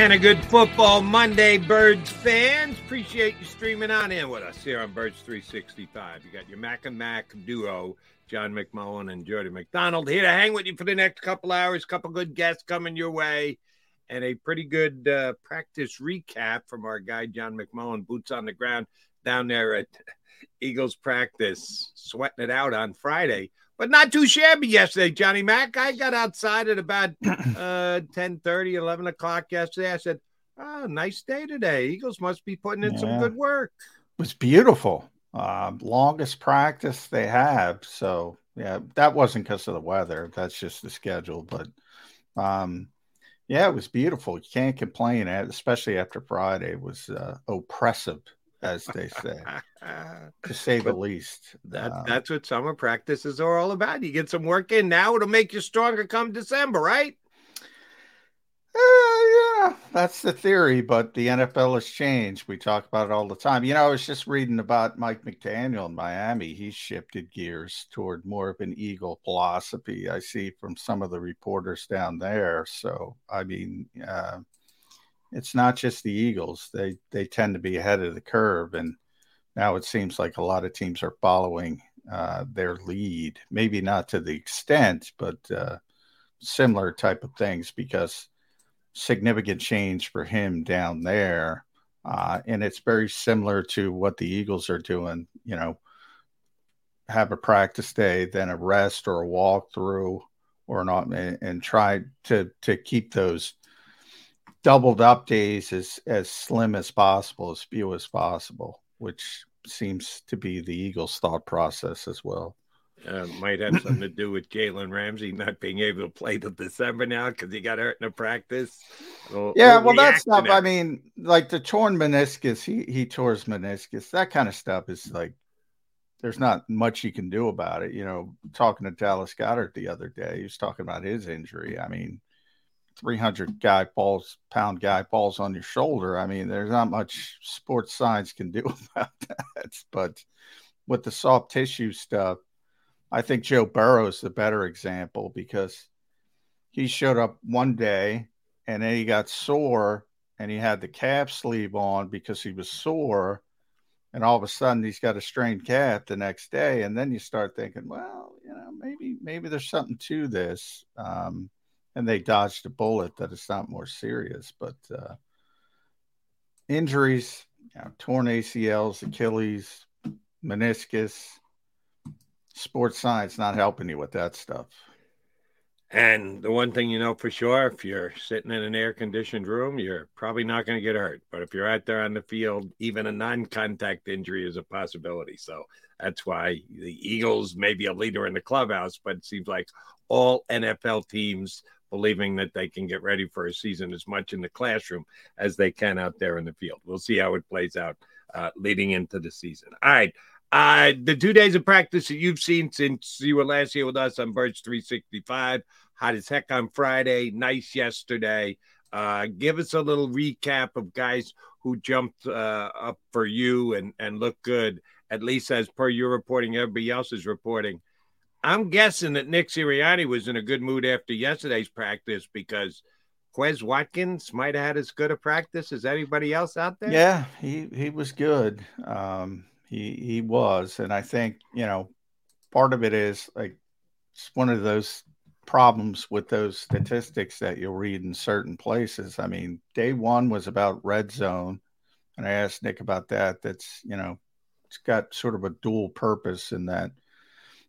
And a good football Monday, Birds fans. Appreciate you streaming on in with us here on Birds 365. You got your Mac and Mac duo, John McMullen and Jody McDonald, here to hang with you for the next couple hours. Couple good guests coming your way, and a pretty good practice recap from our guy John McMullen, boots on the ground down there at Eagles practice, sweating it out on Friday. But not too shabby yesterday, Johnny Mac. I got outside at about 10:30, 11 o'clock yesterday. I said, oh, nice day today. Eagles must be putting in some good work. It was beautiful. Longest practice they have. So, yeah, that wasn't because of the weather. That's just the schedule. But, yeah, it was beautiful. You can't complain, especially after Friday. It was oppressive, as they say, to say the least. That's what summer practices are all about. You get some work in now, it'll make you stronger come December, right? Yeah, that's the theory, but the NFL has changed. We talk about it all the time. You know, I was just reading about Mike McDaniel in Miami. He shifted gears toward more of an Eagle philosophy, I see from some of the reporters down there. So, I mean, it's not just the Eagles. They tend to be ahead of the curve, and now it seems like a lot of teams are following their lead. Maybe not to the extent, but similar type of things, because significant change for him down there, and it's very similar to what the Eagles are doing. You know, have a practice day, then a rest or a walkthrough, or not, and try to keep those doubled up days as slim as possible, as few as possible, which seems to be the Eagles' thought process as well. Might have something to do with Jalen Ramsey not being able to play till December now because he got hurt in a practice. Well, that stuff, I mean, like the torn meniscus, he tore his meniscus. That kind of stuff is like, there's not much you can do about it. You know, talking to Dallas Goedert the other day, he was talking about his injury. I mean, 300 pound guy falls on your shoulder. I mean, there's not much sports science can do about that. But with the soft tissue stuff, I think Joe Burrow is the better example, because he showed up one day and then he got sore and he had the calf sleeve on because he was sore, and all of a sudden he's got a strained calf the next day, and then you start thinking, well, you know, maybe there's something to this. And they dodged a bullet that it's not more serious, but injuries, you know, torn ACLs, Achilles, meniscus, sports science not helping you with that stuff. And the one thing you know for sure, if you're sitting in an air-conditioned room, you're probably not going to get hurt. But if you're out there on the field, even a non-contact injury is a possibility. So that's why the Eagles may be a leader in the clubhouse, but it seems like all NFL teams believing that they can get ready for a season as much in the classroom as they can out there in the field. We'll see how it plays out leading into the season. All right. The 2 days of practice that you've seen since you were last here with us on Birds 365, hot as heck on Friday, nice yesterday. Give us a little recap of guys who jumped up for you and looked good, at least as per your reporting, everybody else is reporting. I'm guessing that Nick Sirianni was in a good mood after yesterday's practice because Quez Watkins might have had as good a practice as anybody else out there. Yeah, he was good. He was, and I think, you know, part of it is like it's one of those problems with those statistics that you'll read in certain places. I mean, day one was about red zone, and I asked Nick about that. That's, you know, it's got sort of a dual purpose in that,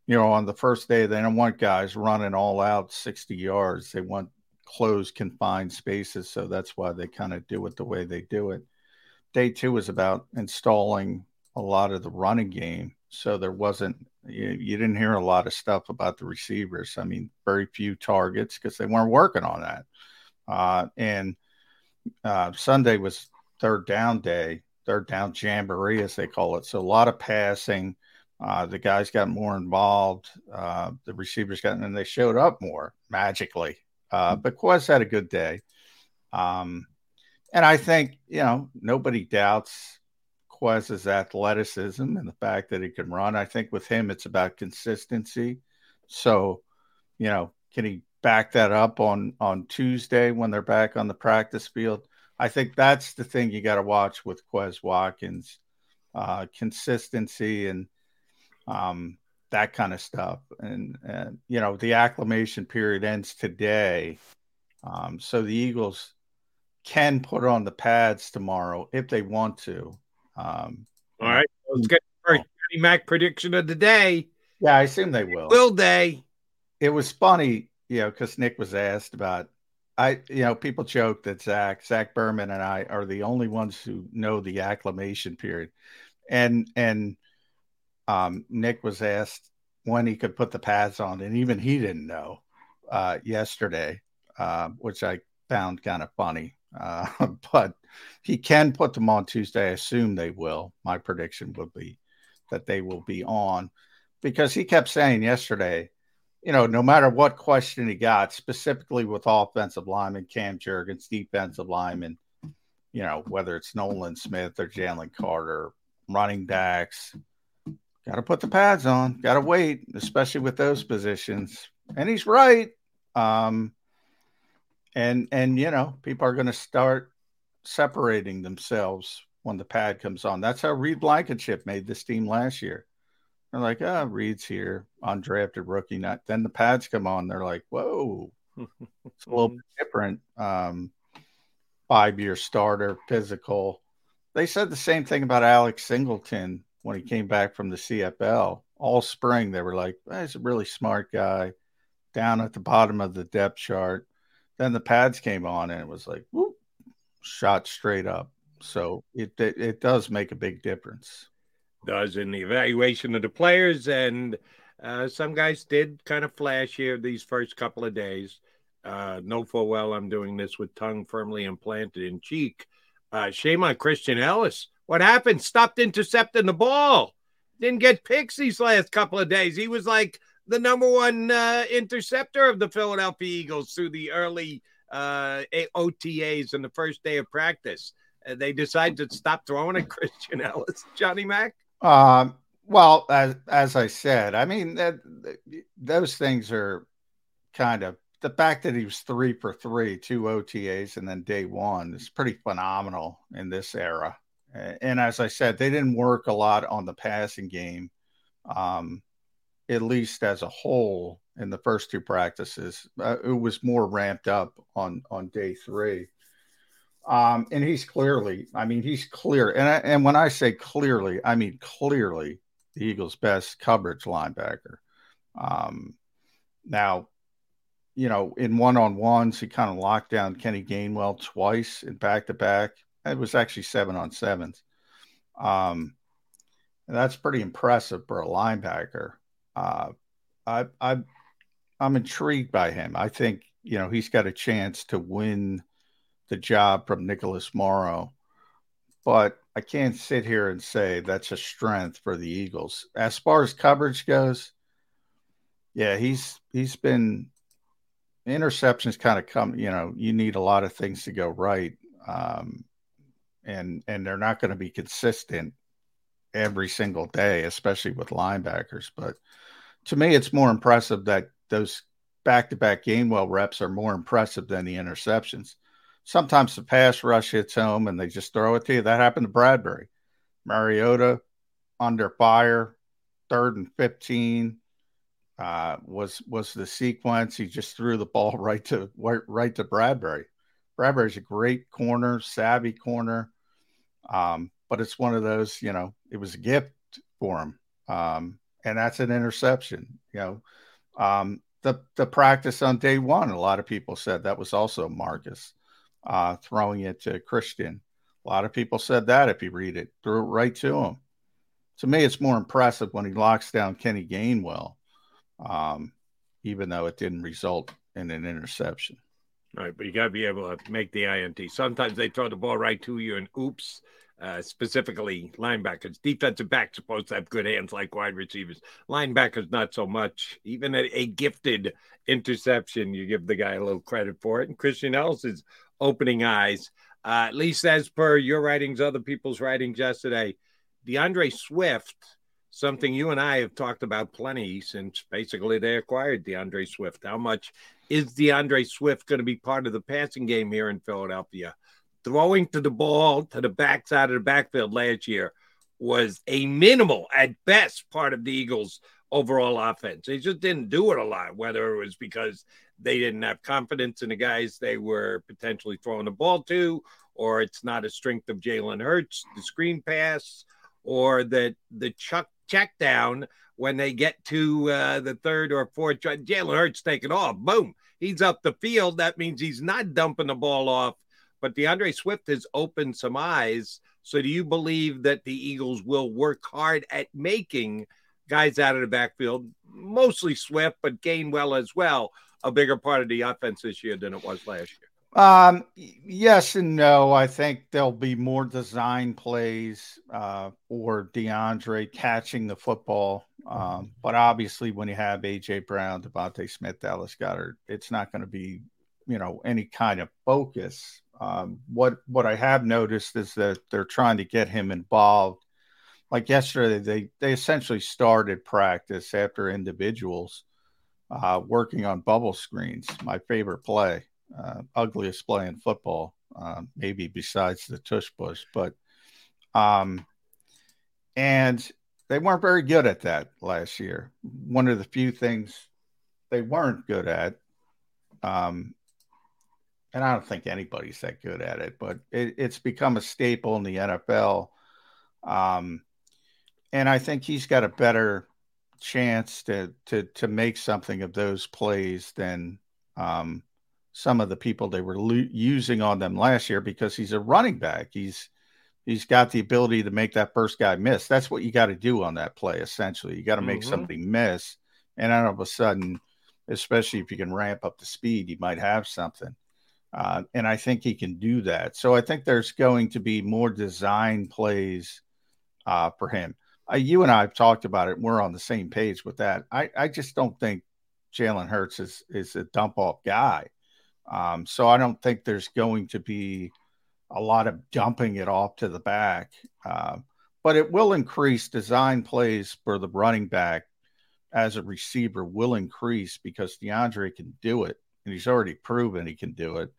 you know, on the first day, they don't want guys running all out 60 yards. They want closed, confined spaces, so that's why they kind of do it the way they do it. Day two was about installing a lot of the running game. So there wasn't, you didn't hear a lot of stuff about the receivers. I mean, very few targets because they weren't working on that. And Sunday was third down day, third down jamboree, as they call it. So a lot of passing. The guys got more involved. The receivers got, and they showed up more magically. But Quez had a good day. And I think, you know, nobody doubts Quez's athleticism and the fact that he can run. I think with him, it's about consistency. So, you know, can he back that up on Tuesday when they're back on the practice field? I think that's the thing you got to watch with Quez Watkins, consistency and that kind of stuff. And, you know, the acclimation period ends today. So the Eagles can put on the pads tomorrow if they want to. All right, let's get the first Jody Mac prediction of the day. Yeah, I assume they will. Will they? It was funny, you know, because Nick was asked about, you know, people joke that Zach Berman and I are the only ones who know the acclimation period. And Nick was asked when he could put the pads on, and even he didn't know yesterday, which I found kind of funny. But he can put them on Tuesday. I assume they will. My prediction would be that they will be on, because he kept saying yesterday, you know, no matter what question he got, specifically with offensive linemen, Cam Jurgens, defensive linemen, you know, whether it's Nolan Smith or Jalen Carter, running backs, got to put the pads on, got to wait, especially with those positions. And he's right. And you know, people are going to start separating themselves when the pad comes on. That's how Reed Blankenship made this team last year. They're like, oh, Reed's here, undrafted rookie night. Then the pads come on. They're like, whoa, it's a little bit different. 5-year starter, physical. They said the same thing about Alex Singleton when he came back from the CFL. All spring, they were like, oh, he's a really smart guy, down at the bottom of the depth chart. Then the pads came on, and it was like, whoop, shot straight up. So it does make a big difference. Does in the evaluation of the players, and some guys did kind of flash here these first couple of days. Know full well I'm doing this with tongue firmly implanted in cheek. Shame on Christian Ellis. What happened? Stopped intercepting the ball. Didn't get picks these last couple of days. He was like the number one interceptor of the Philadelphia Eagles through the early OTAs and the first day of practice. They decided to stop throwing at Christian Ellis. Johnny Mac? Well, as I said, I mean, those things are kind of the fact that he was 3 for 3, 2 OTAs, and then day one is pretty phenomenal in this era. And as I said, they didn't work a lot on the passing game, at least as a whole in the first two practices. It was more ramped up on day three. And he's clearly, I mean, he's clear. And when I say clearly, I mean clearly the Eagles' best coverage linebacker. Now, you know, in one-on-ones, he kind of locked down Kenny Gainwell twice in back-to-back. It was actually 7-on-7s. And that's pretty impressive for a linebacker. I'm intrigued by him. I think, you know, he's got a chance to win the job from Nicholas Morrow, but I can't sit here and say that's a strength for the Eagles. As far as coverage goes, yeah, he's been interceptions kind of come, you know, you need a lot of things to go right. And they're not going to be consistent every single day, especially with linebackers. But to me, it's more impressive that those back-to-back Gainwell reps are more impressive than the interceptions. Sometimes the pass rush hits home and they just throw it to you. That happened to Bradberry. Mariota under fire, 3rd and 15 was the sequence. He just threw the ball right to Bradberry. Bradberry's a great corner, savvy corner. But it's one of those, you know, it was a gift for him. And that's an interception, you know. The practice on day one, a lot of people said that was also Marcus throwing it to Christian. A lot of people said that if you read it, threw it right to him. To me, it's more impressive when he locks down Kenny Gainwell, even though it didn't result in an interception. All right, but you got to be able to make the INT. Sometimes they throw the ball right to you and oops. Specifically linebackers. Defensive backs supposed to have good hands like wide receivers. Linebackers, not so much. Even a gifted interception, you give the guy a little credit for it. And Christian Ellis is opening eyes. At least as per your writings, other people's writings yesterday, DeAndre Swift, something you and I have talked about plenty since basically they acquired DeAndre Swift. How much is DeAndre Swift going to be part of the passing game here in Philadelphia? Throwing to the ball to the backside of the backfield last year was a minimal, at best, part of the Eagles' overall offense. They just didn't do it a lot, whether it was because they didn't have confidence in the guys they were potentially throwing the ball to, or it's not a strength of Jalen Hurts, the screen pass, or that the check down when they get to the third or fourth. Jalen Hurts taking off. Boom. He's up the field. That means he's not dumping the ball off. But DeAndre Swift has opened some eyes. So do you believe that the Eagles will work hard at making guys out of the backfield, mostly Swift, but Gainwell as well, a bigger part of the offense this year than it was last year? Yes and no. I think there'll be more design plays for DeAndre catching the football. But obviously when you have AJ Brown, Devontae Smith, Dallas Goedert, it's not going to be, you know, any kind of focus. What I have noticed is that they're trying to get him involved. Like yesterday, they essentially started practice after individuals working on bubble screens. My favorite play, ugliest play in football, maybe besides the tush push. But and they weren't very good at that last year. One of the few things they weren't good at. And I don't think anybody's that good at it, but it's become a staple in the NFL. And I think he's got a better chance to make something of those plays than some of the people they were using on them last year, because he's a running back. He's got the ability to make that first guy miss. That's what you got to do on that play, essentially. You got to make somebody miss, and all of a sudden, especially if you can ramp up the speed, you might have something. And I think he can do that. So I think there's going to be more design plays for him. You and I have talked about it. We're on the same page with that. I just don't think Jalen Hurts is a dump-off guy. So I don't think there's going to be a lot of dumping it off to the back. But it will increase design plays for the running back as a receiver will increase because DeAndre can do it. and he's already proven he can do it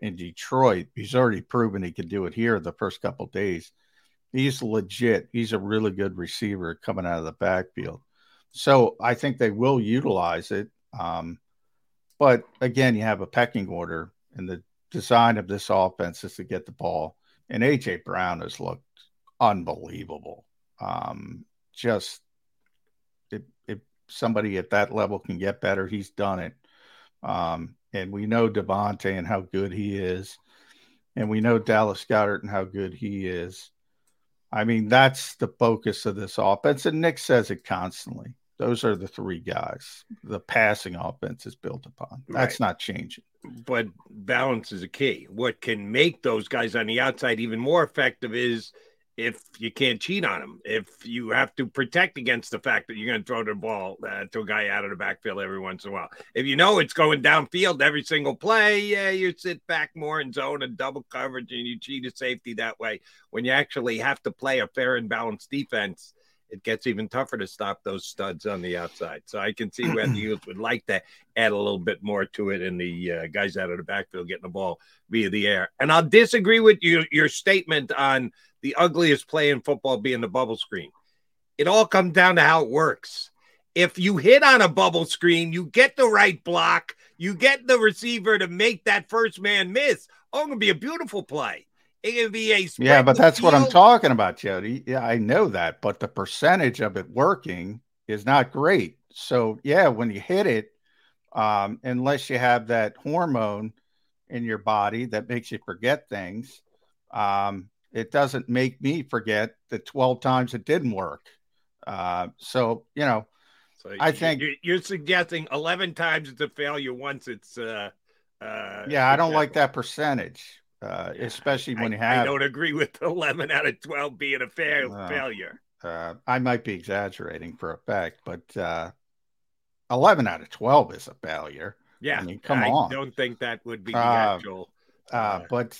in Detroit. He's already proven he can do it here the first couple of days. He's legit. He's a really good receiver coming out of the backfield. So I think they will utilize it. But again, you have a pecking order, and the design of this offense is to get the ball. And AJ Brown has looked unbelievable. Just if somebody at that level can get better, he's done it. And we know Devontae and how good he is. And we know Dallas Goedert and how good he is. I mean, that's the focus of this offense. And Nick says it constantly. Those are the three guys the passing offense is built upon. That's right. Not changing. But balance is a key. What can make those guys on the outside even more effective is if you can't cheat on them, if you have to protect against the fact that you're going to throw the ball to a guy out of the backfield every once in a while. If you know it's going downfield every single play, yeah, you sit back more in zone and double coverage and you cheat a safety that way. When you actually have to play a fair and balanced defense, it gets even tougher to stop those studs on the outside. So I can see where the Eagles would like to add a little bit more to it and the guys out of the backfield getting the ball via the air. And I'll disagree with your statement on the ugliest play in football being the bubble screen. It all comes down to how it works. If you hit on a bubble screen, you get the right block. You get the receiver to make that first man miss. Oh, it's going to be a beautiful play. Yeah, but that's what I'm talking about, Jody. Yeah, I know that, but the percentage of it working is not great. So, yeah, when you hit it, unless you have that hormone in your body that makes you forget things, it doesn't make me forget the 12 times it didn't work. So I think you're suggesting 11 times it's a failure once it's I don't like that percentage. Especially when you have... I don't agree with 11 out of 12 being a failure. I might be exaggerating for a fact, but 11 out of 12 is a failure. Yeah, I mean, come on. I don't think that would be the actual... But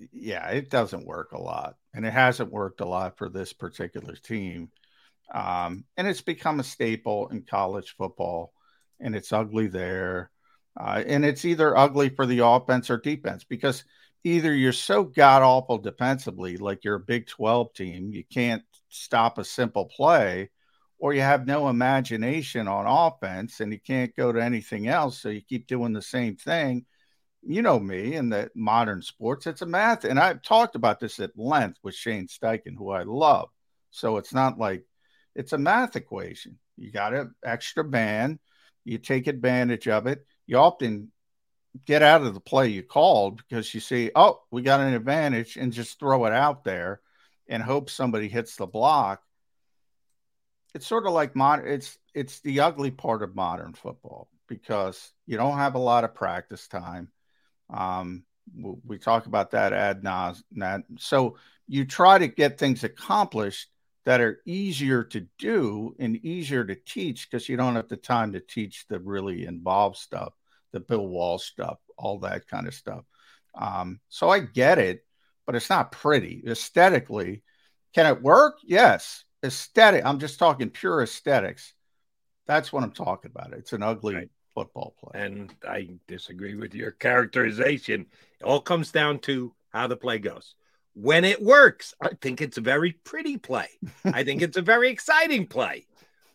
it doesn't work a lot. And it hasn't worked a lot for this particular team. And it's become a staple in college football, and it's ugly there. And it's either ugly for the offense or defense, because... either you're so god-awful defensively, like you're a Big 12 team, you can't stop a simple play, or you have no imagination on offense and you can't go to anything else, so you keep doing the same thing. You know me, in the modern sports, it's a math. And I've talked about this at length with Shane Steichen, who I love. So it's not like it's a math equation. You got an extra man. You take advantage of it. You often get out of the play you called because you see, oh, we got an advantage, and just throw it out there and hope somebody hits the block. It's sort of like it's the ugly part of modern football, because you don't have a lot of practice time. We talk about that ad nauseam. So you try to get things accomplished that are easier to do and easier to teach, because you don't have the time to teach the really involved stuff. The Bill Walsh stuff, all that kind of stuff. So I get it, but it's not pretty. Aesthetically, can it work? Yes. Aesthetic. I'm just talking pure aesthetics. That's what I'm talking about. It's an ugly football play. And I disagree with your characterization. It all comes down to how the play goes. When it works, I think it's a very pretty play. I think it's a very exciting play.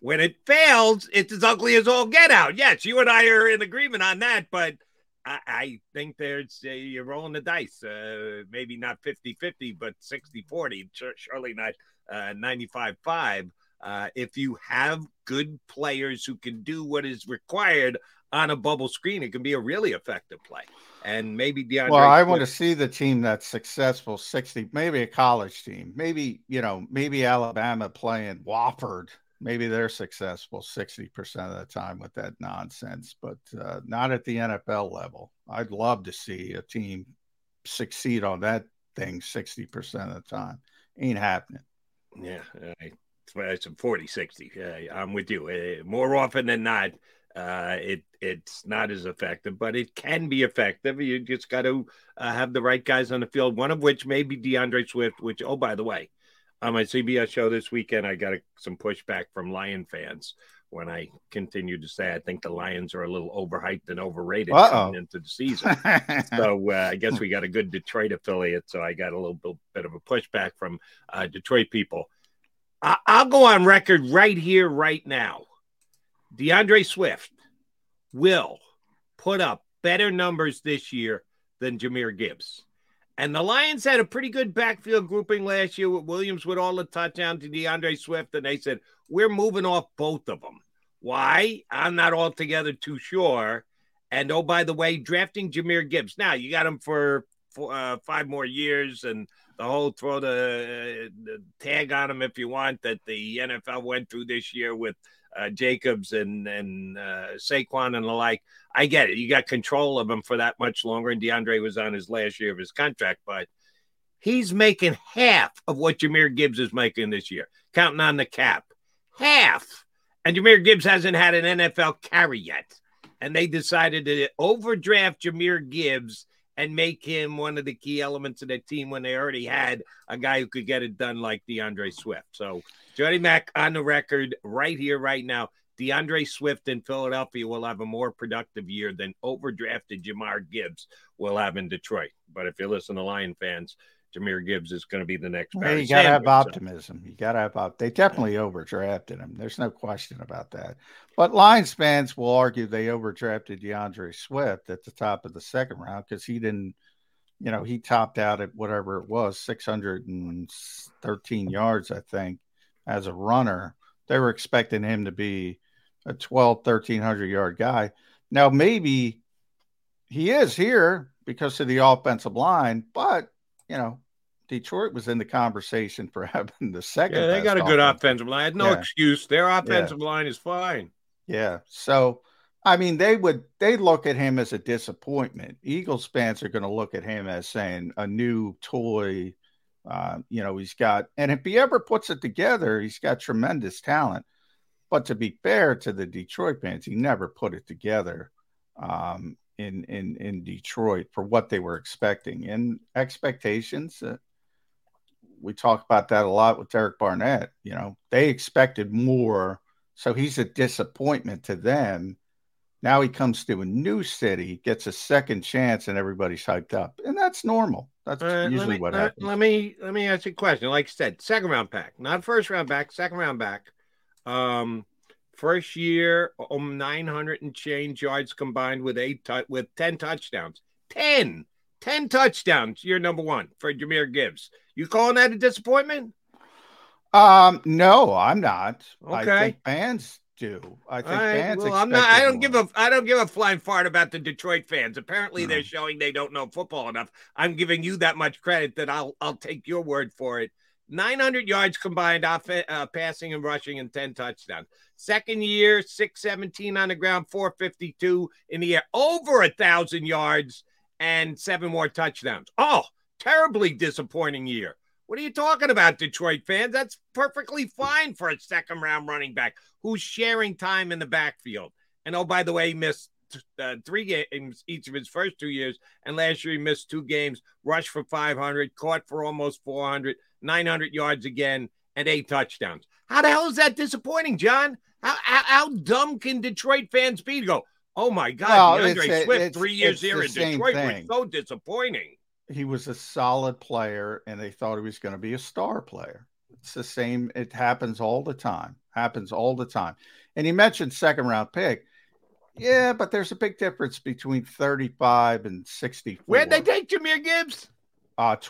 When it fails, it's as ugly as all get out. Yes, you and I are in agreement on that, but I think there's you're rolling the dice. Maybe not 50-50, but 60-40. Surely not 95-5. If you have good players who can do what is required on a bubble screen, it can be a really effective play. And maybe DeAndre... Well, I want to see the team that's successful, 60, maybe a college team. Maybe, maybe Alabama playing Wofford. Maybe they're successful 60% of the time with that nonsense, but not at the NFL level. I'd love to see a team succeed on that thing 60% of the time. Ain't happening. Yeah, it's 40-60. I'm with you. More often than not, it's not as effective, but it can be effective. You just got to have the right guys on the field, one of which may be DeAndre Swift, which, oh, by the way, on my CBS show this weekend, I got some pushback from Lion fans when I continued to say I think the Lions are a little overhyped and overrated coming into the season. So I guess we got a good Detroit affiliate, so I got a little bit of a pushback from Detroit people. I'll go on record right here, right now. DeAndre Swift will put up better numbers this year than Jahmyr Gibbs. And the Lions had a pretty good backfield grouping last year with Williams with all the touchdowns to DeAndre Swift, and they said, we're moving off both of them. Why? I'm not altogether too sure. And, oh, by the way, drafting Jahmyr Gibbs. Now, you got him for 5 more years and the whole throw the tag on him if you want that the NFL went through this year with Jacobs and Saquon and the like. I get it. You got control of him for that much longer, and DeAndre was on his last year of his contract, but he's making half of what Jahmyr Gibbs is making this year, counting on the cap. Half. And Jahmyr Gibbs hasn't had an NFL carry yet, and they decided to overdraft Jahmyr Gibbs and make him one of the key elements of their team when they already had a guy who could get it done like DeAndre Swift. So Jody Mac on the record right here, right now. DeAndre Swift in Philadelphia will have a more productive year than overdrafted Jahmyr Gibbs will have in Detroit. But if you listen to Lion fans, Jahmyr Gibbs is going to be the next. Well, you got to have optimism. You got to have They definitely overdrafted him. There's no question about that. But Lions fans will argue they overdrafted DeAndre Swift at the top of the second round because he didn't, you know, he topped out at whatever it was, 613 yards, I think, as a runner. They were expecting him to be a 1,300-yard guy. Now, maybe he is here because of the offensive line, but you know, Detroit was in the conversation for having the second. Yeah, they got a good offensive line. No excuse. Their offensive line is fine. Yeah. So, I mean, they look at him as a disappointment. Eagles fans are going to look at him as saying a new toy. You know, he's got, and if he ever puts it together, he's got tremendous talent. But to be fair to the Detroit fans, he never put it together. In Detroit for what they were expecting. And expectations, we talk about that a lot with Derek Barnett. You know, they expected more, so he's a disappointment to them. Now he comes to a new city, gets a second chance, and everybody's hyped up. And that's normal. That's usually what happens. Let me ask you a question. Like I said, second round back, not first round back, second round back. First year, 900 and change yards combined with 10 touchdowns. 10 touchdowns, year number one for Jahmyr Gibbs. You calling that a disappointment? No, I'm not. Okay. I think fans do. I don't give a flying fart about the Detroit fans. Apparently they're showing they don't know football enough. I'm giving you that much credit that I'll take your word for it. 900 yards combined passing and rushing and 10 touchdowns. Second year, 617 on the ground, 452 in the air, over 1,000 yards and 7 more touchdowns. Oh, terribly disappointing year. What are you talking about, Detroit fans? That's perfectly fine for a second-round running back who's sharing time in the backfield. And, oh, by the way, he missed 3 games each of his first 2 years, and last year he missed 2 games, rushed for 500, caught for almost 400, 900 yards again, and 8 touchdowns. How the hell is that disappointing, John? How dumb can Detroit fans be to go, oh, my God, DeAndre Swift, 3 years here in Detroit was so disappointing. He was a solid player, and they thought he was going to be a star player. It's the same. It happens all the time. And he mentioned second-round pick. Yeah, but there's a big difference between 35 and 64. Where'd they take Jahmyr Gibbs? 12.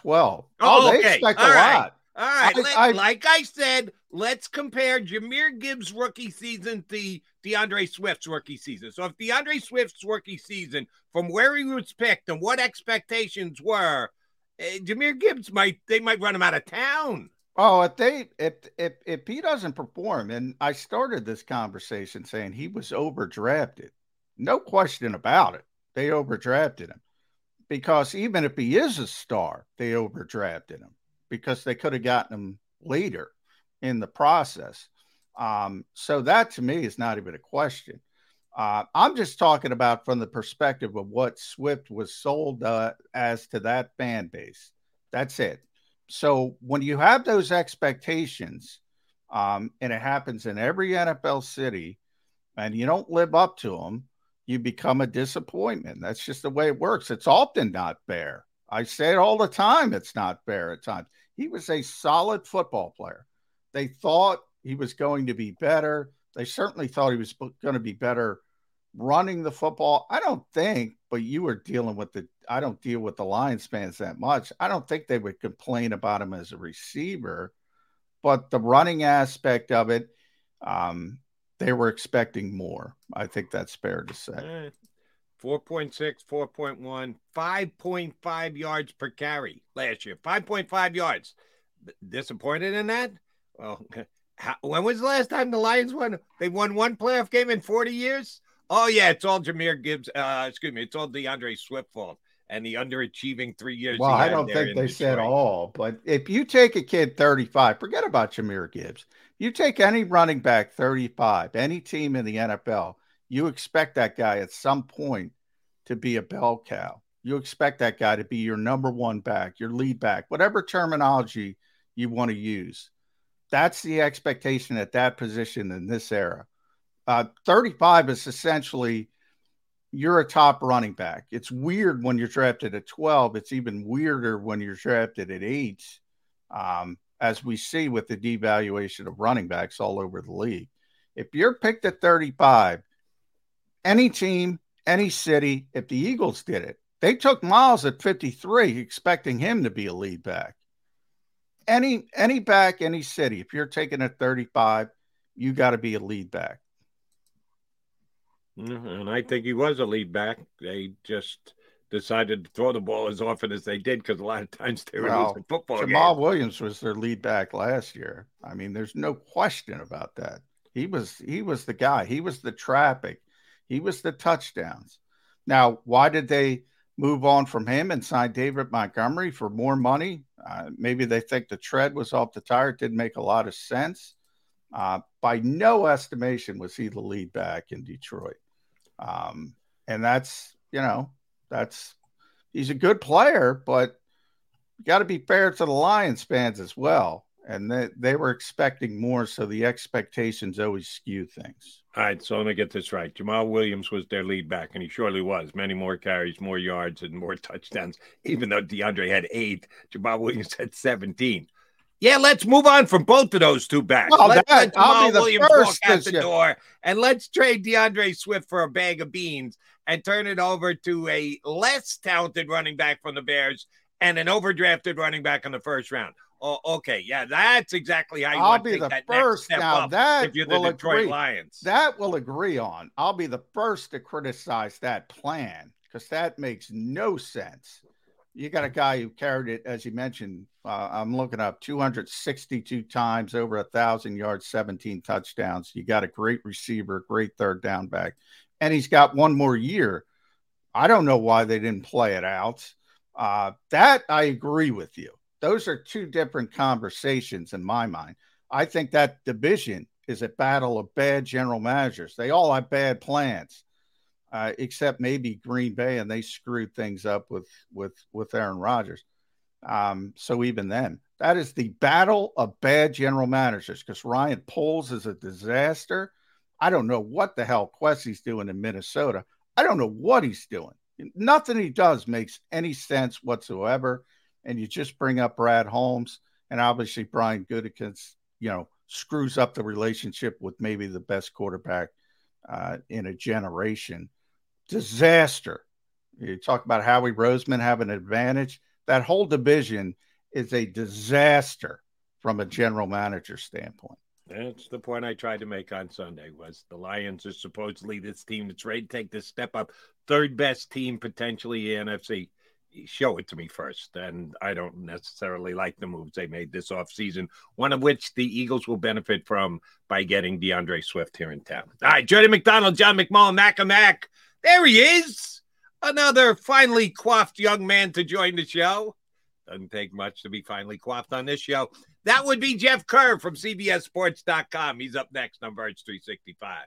Oh, okay. They expect a lot. All right. Like I said, let's compare Jahmyr Gibbs' rookie season to DeAndre Swift's rookie season. So if DeAndre Swift's rookie season, from where he was picked and what expectations were, Jahmyr Gibbs might run him out of town. Oh, if he doesn't perform, and I started this conversation saying he was overdrafted. No question about it. They overdrafted him because even if he is a star, they overdrafted him because they could have gotten him later in the process. So that to me is not even a question. I'm just talking about from the perspective of what Swift was sold as to that fan base. That's it. So when you have those expectations, and it happens in every NFL city, and you don't live up to them, you become a disappointment. That's just the way it works. It's often not fair. I say it all the time. It's not fair at times. He was a solid football player. They thought he was going to be better. They certainly thought he was going to be better running the football. I don't think, but you were dealing with the, I don't deal with the Lions fans that much. I don't think they would complain about him as a receiver, but the running aspect of it, they were expecting more. I think that's fair to say. Right. 4.6, 4.1, 5.5 yards per carry last year. 5.5 yards. Disappointed in that? Well, when was the last time the Lions won? They won one playoff game in 40 years? Oh, yeah, it's all it's all DeAndre Swift fault and the underachieving 3 years. Well, I don't think they said all, but if you take a kid 35, forget about Jahmyr Gibbs. You take any running back 35, any team in the NFL, you expect that guy at some point to be a bell cow. You expect that guy to be your number one back, your lead back, whatever terminology you want to use. That's the expectation at that position in this era. 35 is essentially you're a top running back. It's weird when you're drafted at 12. It's even weirder when you're drafted at 8, as we see with the devaluation of running backs all over the league. If you're picked at 35, any team, any city, if the Eagles did it, they took Miles at 53, expecting him to be a lead back. Any back, any city, if you're taking a 35, you got to be a lead back. And I think he was a lead back. They just decided to throw the ball as often as they did because a lot of times they were losing football games. Jamal Williams was their lead back last year. I mean, there's no question about that. He was the guy. He was the traffic. He was the touchdowns. Now, why did they move on from him and sign David Montgomery for more money? Maybe they think the tread was off the tire. It didn't make a lot of sense. By no estimation was he the lead back in Detroit. And that's, he's a good player, but you got to be fair to the Lions fans as well. And they were expecting more, so the expectations always skew things. All right, so let me get this right. Jamal Williams was their lead back, and he surely was. Many more carries, more yards, and more touchdowns. Even though DeAndre had 8, Jamal Williams had 17. Yeah, let's move on from both of those two backs. Well, let's let Jamal Williams walk out the door, and let's trade DeAndre Swift for a bag of beans and turn it over to a less talented running back from the Bears and an overdrafted running back in the first round. Oh, okay. Yeah, that's exactly how you want to take that next step up if you're the Detroit Lions. That we'll agree on. I'll be the first to criticize that plan because that makes no sense. You got a guy who carried it, as you mentioned, I'm looking up 262 times, over 1,000 yards, 17 touchdowns. You got a great receiver, great third down back, and he's got one more year. I don't know why they didn't play it out. That I agree with you. Those are two different conversations in my mind. I think that division is a battle of bad general managers. They all have bad plans, except maybe Green Bay, and they screwed things up with Aaron Rodgers. So even then, that is the battle of bad general managers because Ryan Poles is a disaster. I don't know what the hell Quessie's doing in Minnesota. I don't know what he's doing. Nothing he does makes any sense whatsoever. And you just bring up Brad Holmes, and obviously Brian Gutekunst, screws up the relationship with maybe the best quarterback in a generation. Disaster. You talk about Howie Roseman having an advantage. That whole division is a disaster from a general manager standpoint. That's the point I tried to make on Sunday was the Lions are supposedly this team that's ready to take this step up. Third best team potentially in the NFC. Show it to me first. And I don't necessarily like the moves they made this offseason, one of which the Eagles will benefit from by getting DeAndre Swift here in town. All right, Jody McDonald, John McMullen, Mac and Mac. There he is. Another finely coiffed young man to join the show. Doesn't take much to be finely coiffed on this show. That would be Jeff Kerr from CBSSports.com. He's up next on Birds 365.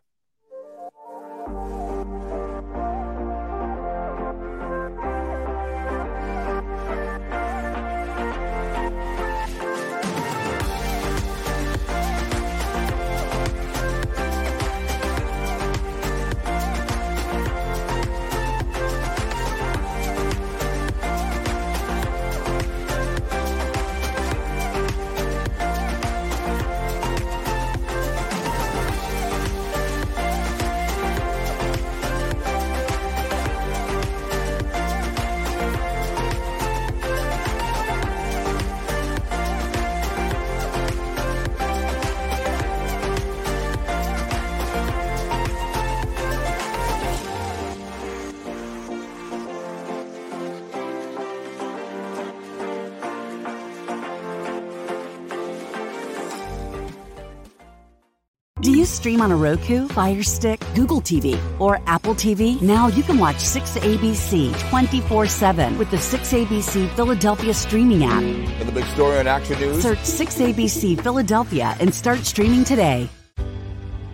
Do you stream on a Roku, Fire Stick, Google TV, or Apple TV? Now you can watch 6ABC 24/7 with the 6ABC Philadelphia streaming app. For the big story on Action News, search 6ABC Philadelphia and start streaming today.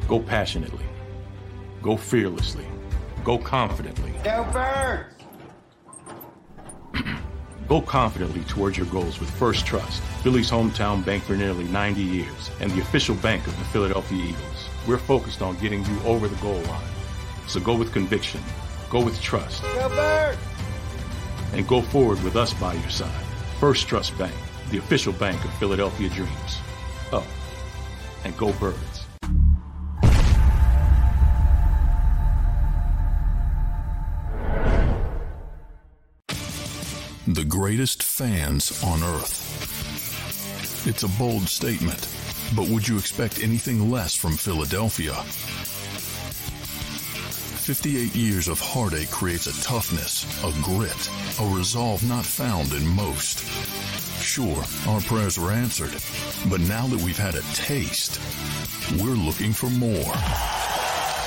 Go passionately. Go fearlessly. Go confidently. Go Birds! Go confidently towards your goals with First Trust, Philly's hometown bank for nearly 90 years, and the official bank of the Philadelphia Eagles. We're focused on getting you over the goal line. So go with conviction, go with trust, go Birds! And go forward with us by your side. First Trust Bank, the official bank of Philadelphia dreams. Up and go Birds. The greatest fans on earth. It's a bold statement, but would you expect anything less from Philadelphia? 58 years of heartache creates a toughness, a grit, a resolve not found in most. Sure, our prayers were answered, but now that we've had a taste, we're looking for more.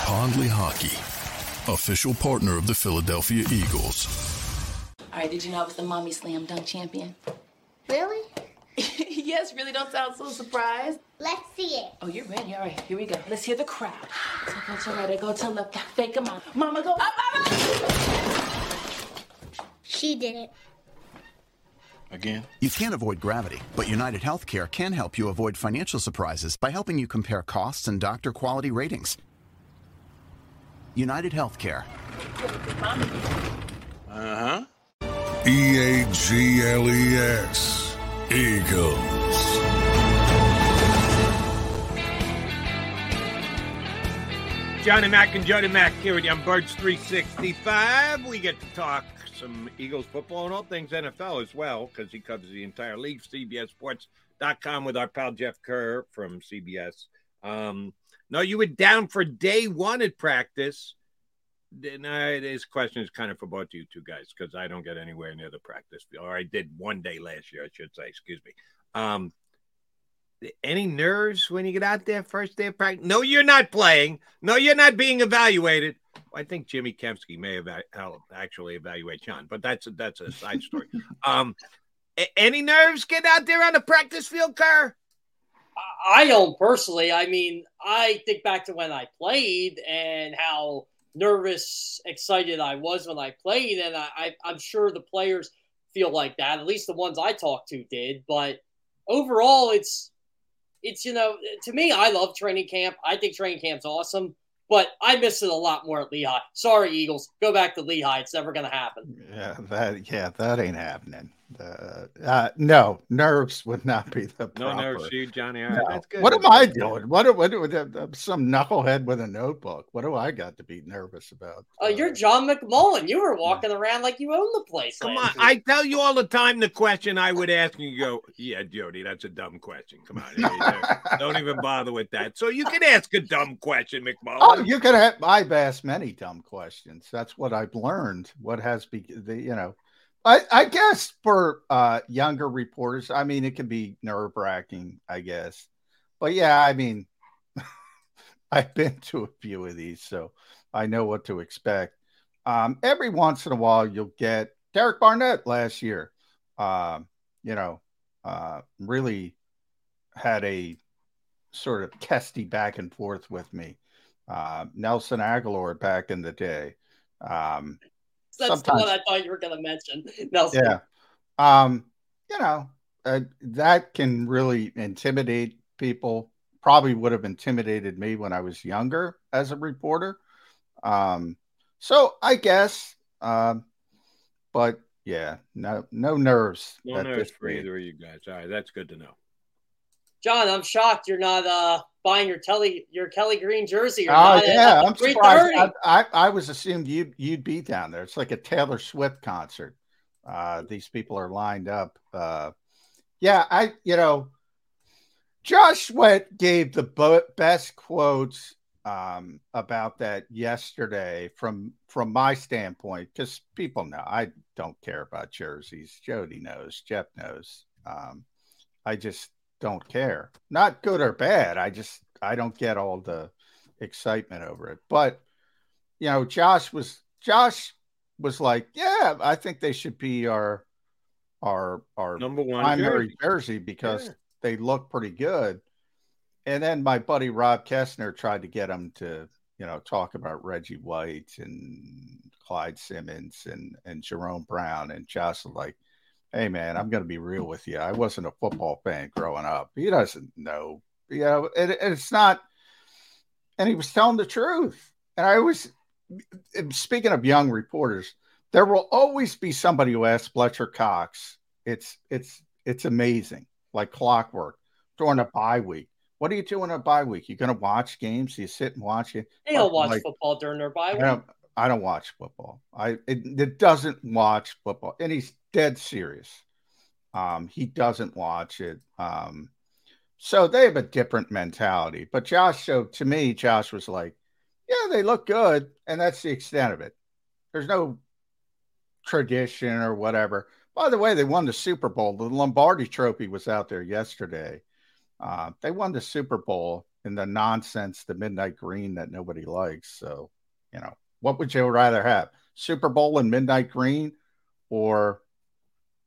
Pondley Hockey, official partner of the Philadelphia Eagles. All right, did you know I was the Mommy Slam Dunk Champion? Really? Yes, really, don't sound so surprised. Let's see it. Oh, you're ready. All right, here we go. Let's hear the crowd. So go to right, go to left, fake a mama. Mama, go up, mama! She did it. Again. You can't avoid gravity, but United Healthcare can help you avoid financial surprises by helping you compare costs and doctor quality ratings. United Healthcare. Uh-huh. EAGLES, Eagles. John and Mac and Jody Mac here with you on Birds 365. We get to talk some Eagles football and all things NFL as well, because he covers the entire league, CBSSports.com, with our pal Jeff Kerr from CBS. No, you were down for day one at practice. No, this question is kind of for both you two guys because I don't get anywhere near the practice field. Or I did one day last year, I should say. Excuse me. Any nerves when you get out there first day of practice? No, you're not playing. No, you're not being evaluated. Well, I think Jimmy Kempsky may actually evaluate Sean, but that's a side story. Any nerves getting out there on the practice field, Kerr? I don't personally. I mean, I think back to when I played and how nervous, excited I was when I played, and I'm sure the players feel like that. At least the ones I talked to did. But overall, it's to me, I love training camp. I think training camp's awesome, but I miss it a lot more at Lehigh. Sorry, Eagles, go back to Lehigh. It's never going to happen. Yeah, that ain't happening. No, nerves would not be the proper. No nerves, you, Johnny. No. That's good. What am I doing? What some knucklehead with a notebook? What do I got to be nervous about? Oh, you're John McMullen. You were walking around like you own the place. Come on, I tell you all the time the question I would ask, and you go, "Yeah, Jody, that's a dumb question. Come on, don't even bother with that." So you can ask a dumb question, McMullen. Oh, you can have. I've asked many dumb questions. That's what I've learned. I guess for younger reporters, I mean, it can be nerve-wracking, I guess. But, yeah, I mean, I've been to a few of these, so I know what to expect. Every once in a while, you'll get Derek Barnett last year. Really had a sort of testy back and forth with me. Nelson Aguilar back in the day. That's the one I thought you were going to mention. Nelson. Yeah. That can really intimidate people. Probably would have intimidated me when I was younger as a reporter. So I guess. But yeah, no nerves. No nerves for either of you guys. All right, that's good to know. John, I'm shocked you're not buying your Kelly Green jersey. I'm surprised. I was assumed you'd be down there. It's like a Taylor Swift concert. These people are lined up. Josh Sweat gave the best quotes about that yesterday from my standpoint, because people know I don't care about jerseys. Jody knows. Jeff knows. I just don't care. Not good or bad. I just I don't get all the excitement over it. But, you know, Josh was like, yeah, I think they should be our number one primary jersey because they look pretty good. And then my buddy Rob Kessner tried to get him to, you know, talk about Reggie White and Clyde Simmons and Jerome Brown. And Josh was like, hey, man, I'm going to be real with you. I wasn't a football fan growing up. He doesn't know. You know, it's not. And he was telling the truth. And I was, speaking of young reporters, there will always be somebody who asks Fletcher Cox. It's amazing, like clockwork, during a bye week. What are you doing on a bye week? You going to watch games? You sit and watch it? They don't watch football during their bye week. I don't watch football. It doesn't watch football. And he's dead serious. He doesn't watch it. So they have a different mentality. But Josh, so to me, Josh was like, yeah, they look good. And that's the extent of it. There's no tradition or whatever. By the way, they won the Super Bowl. The Lombardi Trophy was out there yesterday. They won the Super Bowl in the nonsense, the midnight green that nobody likes. So, you know, what would you rather have? Super Bowl and midnight green or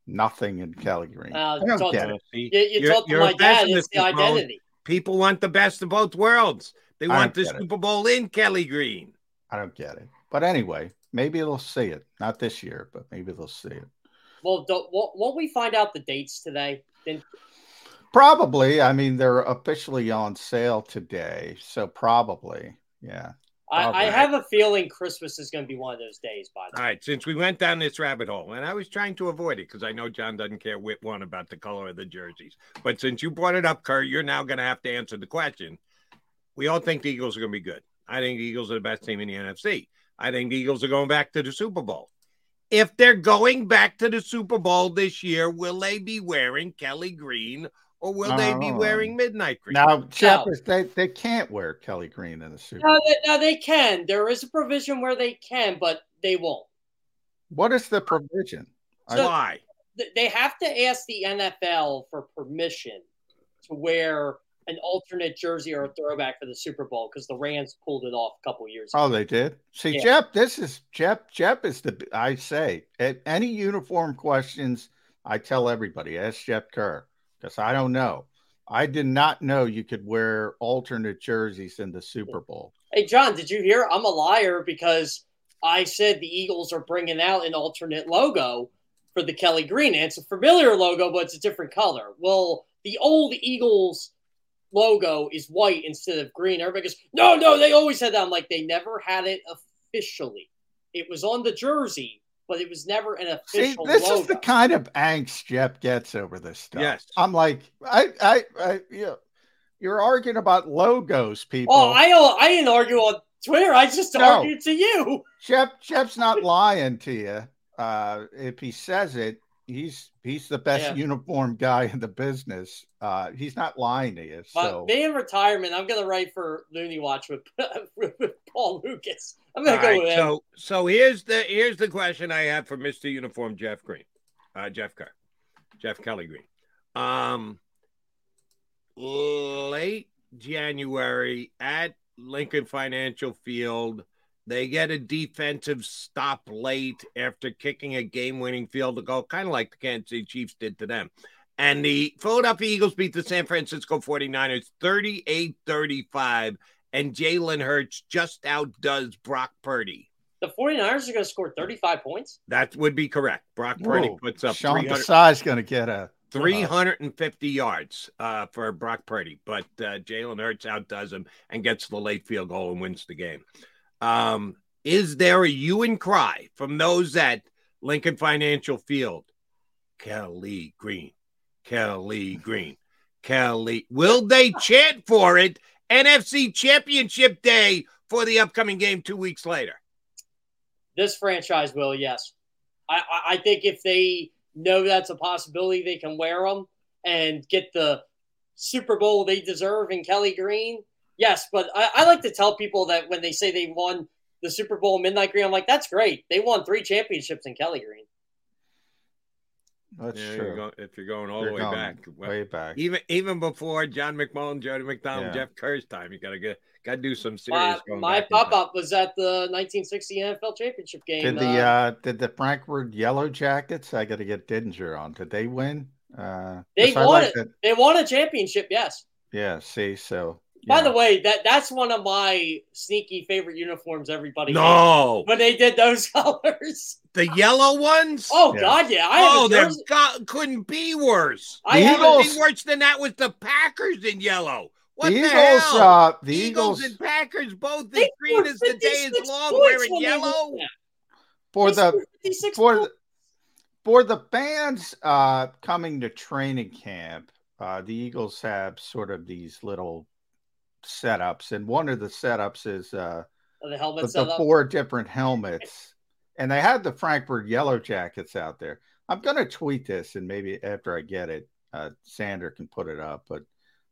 nothing in Kelly Green? You talk to my dad, it's the identity. People want the best of both worlds. They want the Super Bowl in Kelly Green. I don't get it. But anyway, maybe they'll see it. Not this year, but maybe they'll see it. Well, won't we find out the dates today? Then probably. I mean, they're officially on sale today. So probably, yeah. I have a feeling Christmas is going to be one of those days, by the way. All right, since we went down this rabbit hole, and I was trying to avoid it because I know John doesn't care whit one about the color of the jerseys. But since you brought it up, Kerr, you're now going to have to answer the question. We all think the Eagles are going to be good. I think the Eagles are the best team in the NFC. I think the Eagles are going back to the Super Bowl. If they're going back to the Super Bowl this year, will they be wearing Kelly Green or will they be wearing midnight green? Now, Shepard, they can't wear Kelly Green in the Super Bowl. No, they can. There is a provision where they can, but they won't. What is the provision? So why? They have to ask the NFL for permission to wear an alternate jersey or a throwback for the Super Bowl because the Rams pulled it off a couple years ago. Oh, they did? See, yeah. Jeff is the, I say, at any uniform questions, I tell everybody, ask Jeff Kerr. Because I don't know. I did not know you could wear alternate jerseys in the Super Bowl. Hey, John, did you hear? I'm a liar because I said the Eagles are bringing out an alternate logo for the Kelly Green. And it's a familiar logo, but it's a different color. Well, the old Eagles logo is white instead of green. Everybody goes, no, they always had that. I'm like, they never had it officially. It was on the jersey. But it was never an official logo. Is the kind of angst Jeff gets over this stuff. Yes. I'm like, you're arguing about logos, people. Oh, I didn't argue on Twitter. I just argued to you. Jeff's not lying to you. If he says it, he's the best uniform guy in the business. He's not lying to you. So me in retirement, I'm going to write for Looney Watch with Paul Lucas. I'm going to go with him. So here's the question I have for Mr. Uniform Jeff Green, Jeff Kerr, Jeff Kelly Green. Late January at Lincoln Financial Field. They get a defensive stop late after kicking a game-winning field goal, kind of like the Kansas City Chiefs did to them. And the Philadelphia Eagles beat the San Francisco 49ers 38-35, and Jalen Hurts just outdoes Brock Purdy. The 49ers are going to score 35 points? That would be correct. Brock Purdy puts up Sean Desai's going to get a 350 yards for Brock Purdy, but Jalen Hurts outdoes him and gets the late field goal and wins the game. Is there a hue and cry from those at Lincoln Financial Field? Kelly Green, Kelly Green, Kelly. Will they chant for it NFC Championship Day for the upcoming game 2 weeks later? This franchise will, yes. I think if they know that's a possibility, they can wear them and get the Super Bowl they deserve in Kelly Green. Yes, but I like to tell people that when they say they won the Super Bowl midnight green, I'm like, that's great. They won 3 championships in Kelly Green. That's true. If you're going all the way back. Even before John McMullen, Jody McDonald, Jeff Kerr's time, you gotta do some serious. My pop-up was at the 1960 NFL Championship game. Did the Frankfurt Yellow Jackets? I gotta get Dinger on. Did they win? They won a championship. Yes. Yeah. See. So. By the way, that's one of my sneaky favorite uniforms. Everybody hates when they did those colors, the yellow ones. Oh God, yeah! Couldn't be worse. Couldn't be worse than that was the Packers in yellow. What the hell? The Eagles and Packers both as green as the day is long, wearing yellow. For the fans coming to training camp, the Eagles have sort of these little setups, and one of the setups is the four different helmets, and they had the Frankfurt Yellow Jackets out there. I'm gonna tweet this, and maybe after I get it, Sander can put it up. But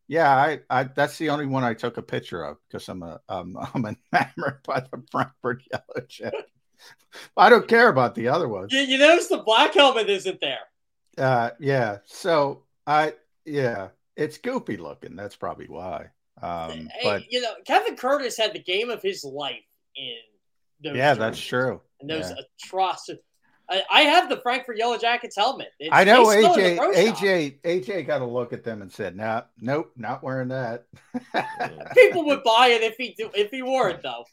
yeah, I that's the only one I took a picture of because I'm enamored by the Frankfurt Yellow Jackets. I don't care about the other ones. You notice the black helmet isn't there. It's goopy looking. That's probably why. Kevin Curtis had the game of his life in those. Yeah, that's true. And those atrocities. I have the Frankfurt Yellow Jackets helmet. I know AJ got a look at them and said, "Nah, nope, not wearing that." People would buy it if he wore it though.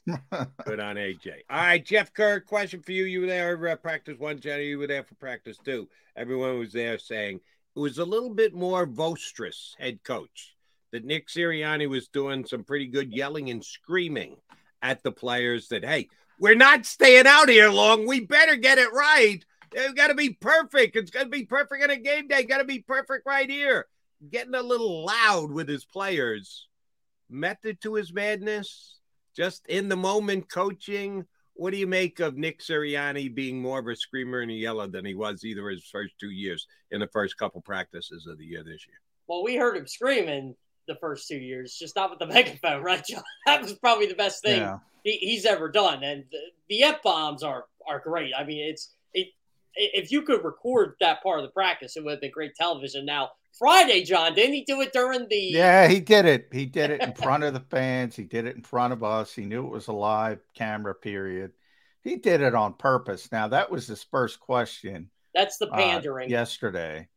Good on AJ. All right, Jeff Kerr, question for you. You were there for practice one, Jenny. You were there for practice two. Everyone was there saying it was a little bit more boisterous head coach. That Nick Sirianni was doing some pretty good yelling and screaming at the players that, hey, we're not staying out here long. We better get it right. They've got to be perfect. It's going to be perfect on a game day. Got to be perfect right here. Getting a little loud with his players. Method to his madness. Just in the moment coaching. What do you make of Nick Sirianni being more of a screamer and a yeller than he was either his first 2 years in the first couple practices of the year this year? Well, we heard him screaming the first 2 years, just not with the megaphone, right, John? That was probably the best thing he's ever done. And the F-bombs are great. I mean, if you could record that part of the practice, it would have been great television. Now, Friday, John, didn't he do it during the... Yeah, he did it. He did it in front of the fans. He did it in front of us. He knew it was a live camera period. He did it on purpose. Now, that was his first question. That's the pandering. Yesterday.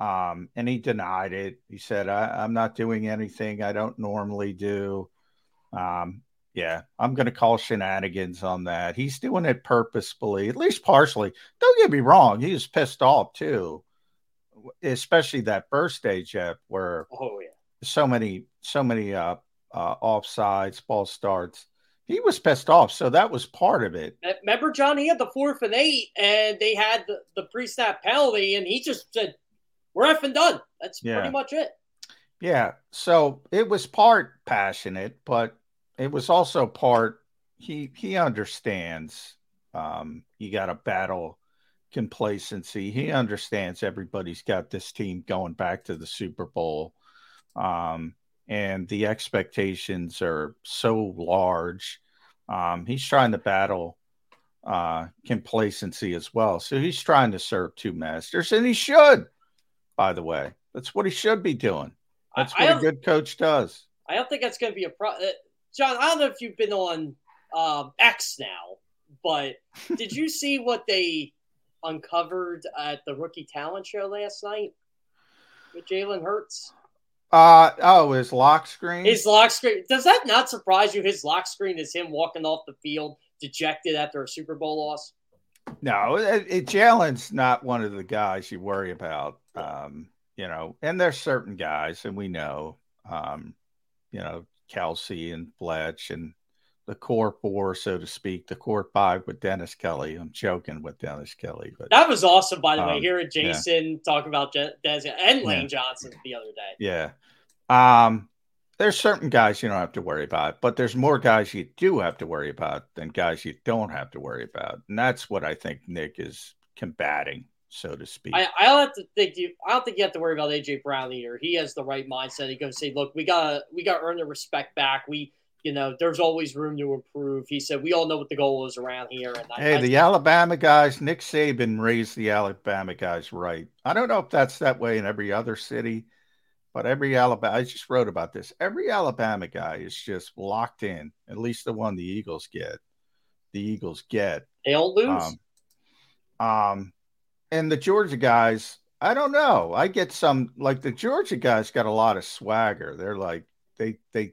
And he denied it. He said, I'm not doing anything I don't normally do. I'm going to call shenanigans on that. He's doing it purposefully, at least partially. Don't get me wrong. He was pissed off too, especially that first day, Jeff, where so many offsides, false starts. He was pissed off, so that was part of it. Remember, John, he had the 4th and 8, and they had the pre-snap penalty, and he just said, we're effing done. That's pretty much it. Yeah. So it was part passionate, but it was also part he understands you got to battle complacency. He understands everybody's got this team going back to the Super Bowl. And the expectations are so large. He's trying to battle complacency as well. So he's trying to serve two masters, and he should. By the way, that's what he should be doing. That's what a good coach does. I don't think that's going to be a problem. John, I don't know if you've been on X now, but did you see what they uncovered at the Rookie Talent Show last night with Jalen Hurts? His lock screen? His lock screen. Does that not surprise you? His lock screen is him walking off the field dejected after a Super Bowl loss? No, Jalen's not one of the guys you worry about, and there's certain guys, and we know, Kelsey and Fletch and the core four, so to speak, the core five with Dennis Kelly. I'm joking with Dennis Kelly. But that was awesome, by the way, hearing Jason talk about Dennis and Lane Johnson the other day. Yeah. There's certain guys you don't have to worry about, but there's more guys you do have to worry about than guys you don't have to worry about. And that's what I think Nick is combating, so to speak. I don't think you have to worry about AJ Brown either. He has the right mindset. He goes say, look, we gotta earn the respect back. We you know, there's always room to improve. He said, we all know what the goal is around here. And the Alabama guys, Nick Saban raised the Alabama guys right. I don't know if that's that way in every other city, but every Alabama, I just wrote about this. Every Alabama guy is just locked in, at least the one the Eagles get. They don't lose. And the Georgia guys, I don't know. I get some, like the Georgia guys got a lot of swagger. They're like, they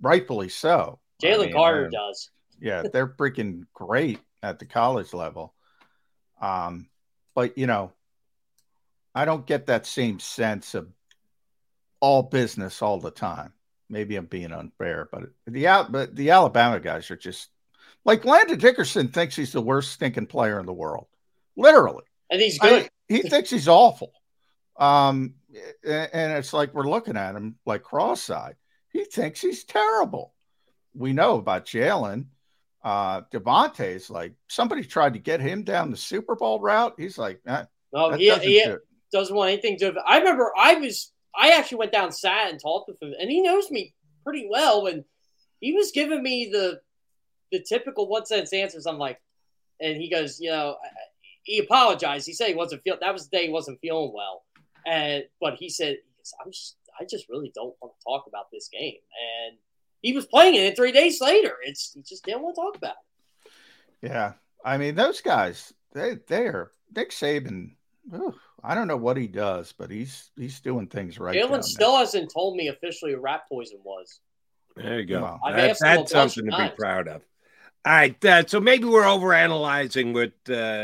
rightfully so. Jalen Carter does. Yeah, they're freaking great at the college level. But, you know, I don't get that same sense of all business all the time. Maybe I'm being unfair, but the Alabama guys are just like Landon Dickerson thinks he's the worst stinking player in the world. Literally. And he's good. He thinks he's awful. And it's like we're looking at him like cross-eyed. He thinks he's terrible. We know about Jalen. Devontae's like, somebody tried to get him down the Super Bowl route. He's like, he doesn't want anything to do. I remember I actually went down, sat and talked with him, and he knows me pretty well. And he was giving me the typical one-sentence answers. I'm like, and he goes, you know, he apologized. He said he wasn't feeling. That was the day he wasn't feeling well. But he said, I just really don't want to talk about this game. And he was playing it 3 days later. He just didn't want to talk about it. Yeah, I mean those guys. They are Nick Saban. Ooh, I don't know what he does, but he's doing things right. Jalen still hasn't told me officially what rat poison was. There you go. Wow. That's something to be proud of. All right, so maybe we're overanalyzing what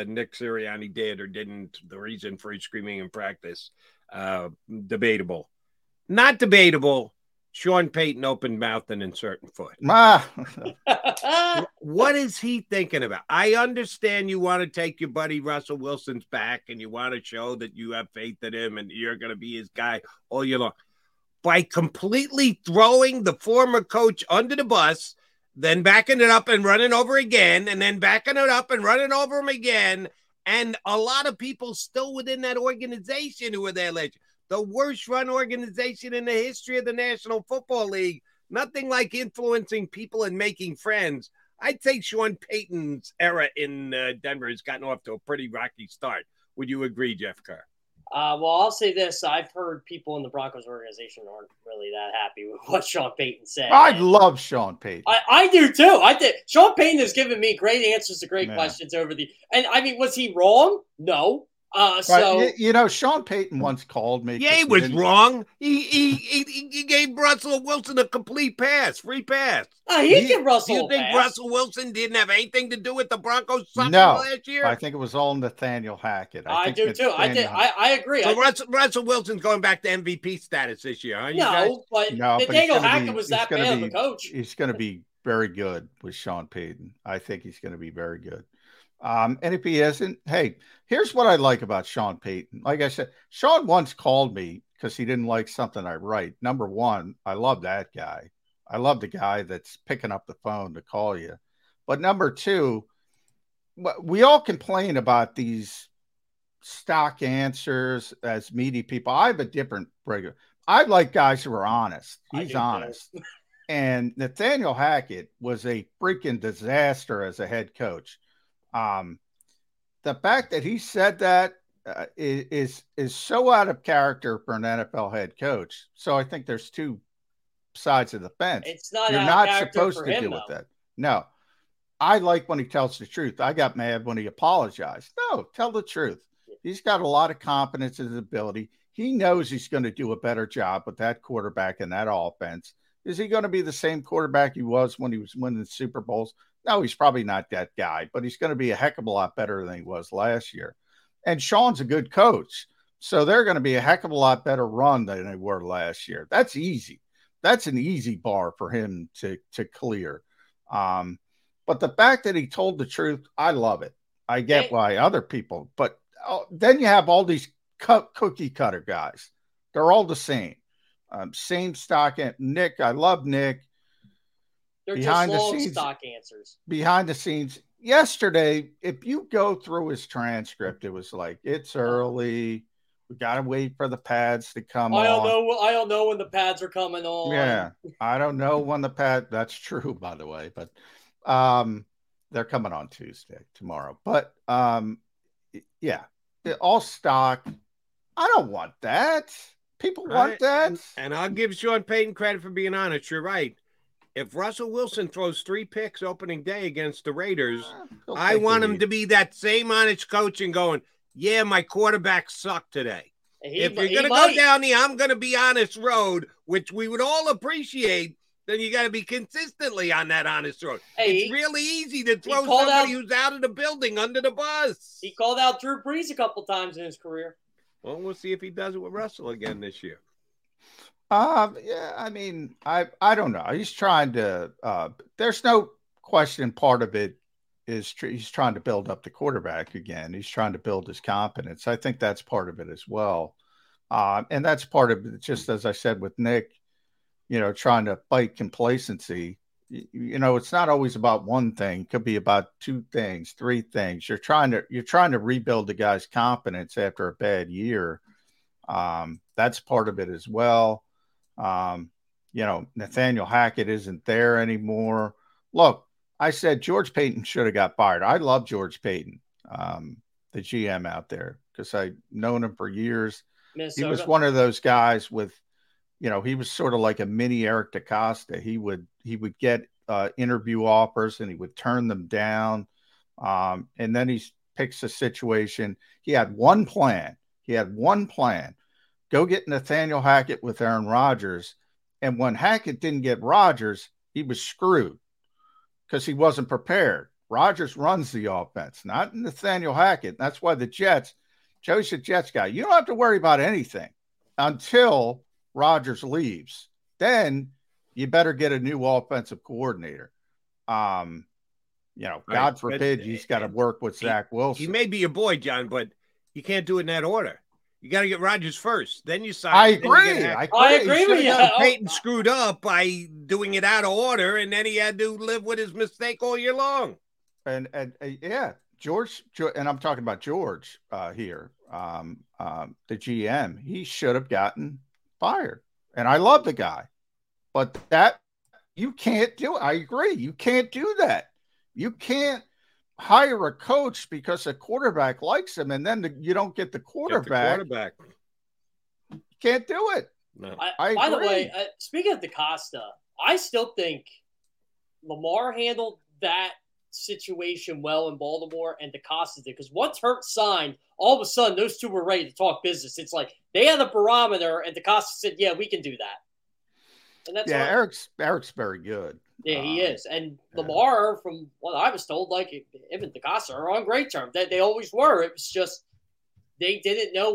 Nick Sirianni did or didn't, the reason for his screaming in practice. Debatable. Not debatable, Sean Payton open-mouthed and inserting foot. What is he thinking about? I understand you want to take your buddy Russell Wilson's back and you want to show that you have faith in him and you're going to be his guy all year long. By completely throwing the former coach under the bus, then backing it up and running over again, and then backing it up and running over him again. And a lot of people still within that organization who were there last year. The worst run organization in the history of the National Football League. Nothing like influencing people and making friends. I'd say Sean Payton's era in Denver has gotten off to a pretty rocky start. Would you agree, Jeff Kerr? Well, I'll say this. I've heard people in the Broncos organization aren't really that happy with what Sean Payton said. I love Sean Payton. I do, too. I think Sean Payton has given me great answers to great questions over the – and, I mean, was he wrong? No. You know, Sean Payton once called me. Yeah, he was wrong. He gave Russell Wilson a complete pass, free pass. He gave Russell a pass. Do you think Russell Wilson didn't have anything to do with the Broncos sucking last year? I think it was all Nathaniel Hackett. I do too. I agree. So Russell Wilson's going back to MVP status this year, huh? But Nathaniel Hackett was that bad of a coach. He's going to be very good with Sean Payton. I think he's going to be very good. And if he isn't, hey, here's what I like about Sean Payton. Like I said, Sean once called me because he didn't like something I write. Number one, I love that guy. I love the guy that's picking up the phone to call you. But number two, we all complain about these stock answers as media people. I have a different breaker. I like guys who are honest. He's honest. And Nathaniel Hackett was a freaking disaster as a head coach. The fact that he said that is so out of character for an NFL head coach. So I think there's two sides of the fence. It's not you're not supposed to deal with that. No, I like when he tells the truth. I got mad when he apologized. No, tell the truth. He's got a lot of confidence in his ability. He knows he's going to do a better job with that quarterback and that offense. Is he going to be the same quarterback he was when he was winning Super Bowls? No, he's probably not that guy, but he's going to be a heck of a lot better than he was last year. And Sean's a good coach, so they're going to be a heck of a lot better run than they were last year. That's easy. That's an easy bar for him to clear. But the fact that he told the truth, I love it. I get why other people. But then you have all these cookie cutter guys. They're all the same. Same stock. Nick, I love Nick. They're behind just long stock answers. Behind the scenes. Yesterday, if you go through his transcript, it was like, it's early. We got to wait for the pads to come on. I don't know when the pads are coming on. Yeah, I don't know when the pad. That's true, by the way. But they're coming on Tuesday, tomorrow. But yeah, all stock. I don't want that. People want that. And I'll give Sean Payton credit for being honest. You're right. If Russell Wilson throws 3 picks opening day against the Raiders, I want him to be that same honest coach and going, yeah, my quarterback sucked today. If you're going to go down the I'm going to be honest road, which we would all appreciate, then you got to be consistently on that honest road. Hey, it's really easy to throw somebody who's out of the building under the bus. He called out Drew Brees a couple times in his career. Well, we'll see if he does it with Russell again this year. Yeah, I mean, I don't know. He's trying to there's no question part of it is he's trying to build up the quarterback again. He's trying to build his confidence. I think that's part of it as well. And that's part of it, just as I said with Nick, you know, trying to fight complacency. You know, it's not always about one thing. It could be about 2 things, 3 things. You're trying to rebuild the guy's confidence after a bad year. That's part of it as well. You know, Nathaniel Hackett isn't there anymore. Look, I said George Payton should have got fired. I love George Payton, the GM out there, because I've known him for years. Minnesota. He was one of those guys with, you know, he was sort of like a mini Eric DaCosta. He would get interview offers and he would turn them down. And then he picks a situation. He had one plan. Go get Nathaniel Hackett with Aaron Rodgers. And when Hackett didn't get Rodgers, he was screwed because he wasn't prepared. Rodgers runs the offense, not Nathaniel Hackett. That's why the Jets, Joe's a Jets guy. You don't have to worry about anything until Rodgers leaves. Then you better get a new offensive coordinator. You know, God forbid he's got to work with Zach Wilson. He may be your boy, John, but you can't do it in that order. You got to get Rodgers first. Then you sign. I agree with you. Payton screwed up by doing it out of order, and then he had to live with his mistake all year long. And yeah, George, and I'm talking about George here, the GM. He should have gotten fired. And I love the guy. But that, you can't do it. I agree. You can't do that. You can't hire a coach because a quarterback likes him, and then you don't get the quarterback. You can't do it. No. I by agree. The way, speaking of DaCosta, I still think Lamar handled that situation well in Baltimore, and DaCosta did, because once Hurts signed, all of a sudden those two were ready to talk business. It's like they had a barometer, and DaCosta said, "Yeah, we can do that." And that's Eric's very good. Yeah, he is. And Lamar, from what I was told, like him and DaCosta are on great terms. They always were. It was just they didn't know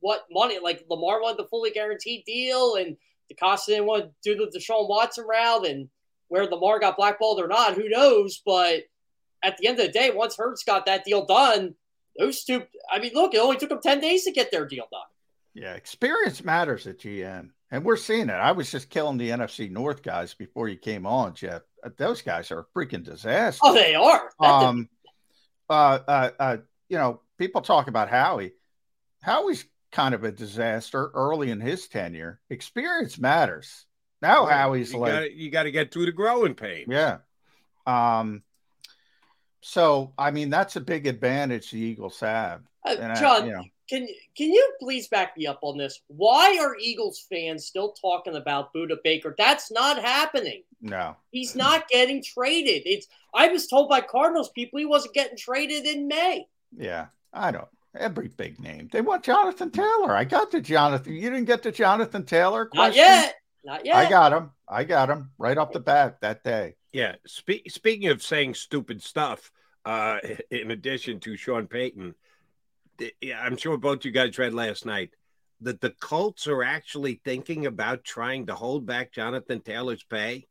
what money. Like Lamar wanted the fully guaranteed deal, and DaCosta didn't want to do the Deshaun Watson route. And where Lamar got blackballed or not, who knows? But at the end of the day, once Hurts got that deal done, those two. I mean, look, it only took them 10 days to get their deal done. Yeah, experience matters at GM. And we're seeing it. I was just killing the NFC North guys before you came on, Jeff. Those guys are a freaking disaster. Oh, they are. You know, people talk about Howie. Howie's kind of a disaster early in his tenure. Experience matters. Now well, Howie's you got to get through the growing pain. Yeah. So, I mean, that's a big advantage the Eagles have. John, Can you please back me up on this? Why are Eagles fans still talking about Budda Baker? That's not happening. No. He's not getting traded. I was told by Cardinals people he wasn't getting traded in May. Yeah, I don't. Every big name. They want Jonathan Taylor. I got to Jonathan. You didn't get to Jonathan Taylor? Question? Not yet. I got him right off the bat that day. Yeah. Speaking of saying stupid stuff, in addition to Sean Payton, yeah, I'm sure both you guys read last night that the Colts are actually thinking about trying to hold back Jonathan Taylor's pay,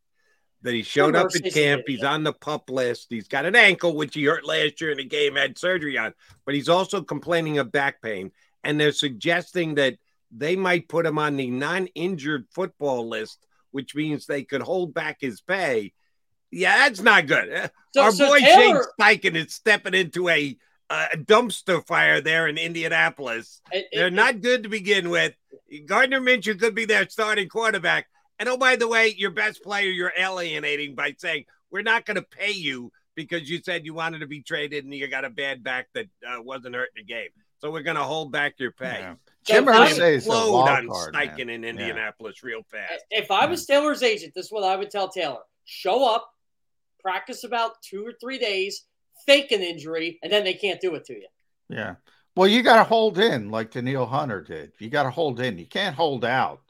that he showed up at camp. He's on the PUP list. He's got an ankle, which he hurt last year in a game, had surgery on, but he's also complaining of back pain. And they're suggesting that they might put him on the non-injured football list, which means they could hold back his pay. Yeah, that's not good. Our boy Shane Steichen is stepping into a a dumpster fire there in Indianapolis. They're not good to begin with. Gardner Minshew could be their starting quarterback. And, oh, by the way, your best player you're alienating by saying, we're not going to pay you because you said you wanted to be traded and you got a bad back that wasn't hurting the game. So we're going to hold back your pay. Yeah. Jim Irsay is a wild card, man. Steichen in Indianapolis real fast. If I was Taylor's agent, this is what I would tell Taylor. Show up, practice about 2 or 3 days, fake an injury, and then they can't do it to you. Yeah. Well, you got to hold in like Daniil Hunter did. You got to hold in. You can't hold out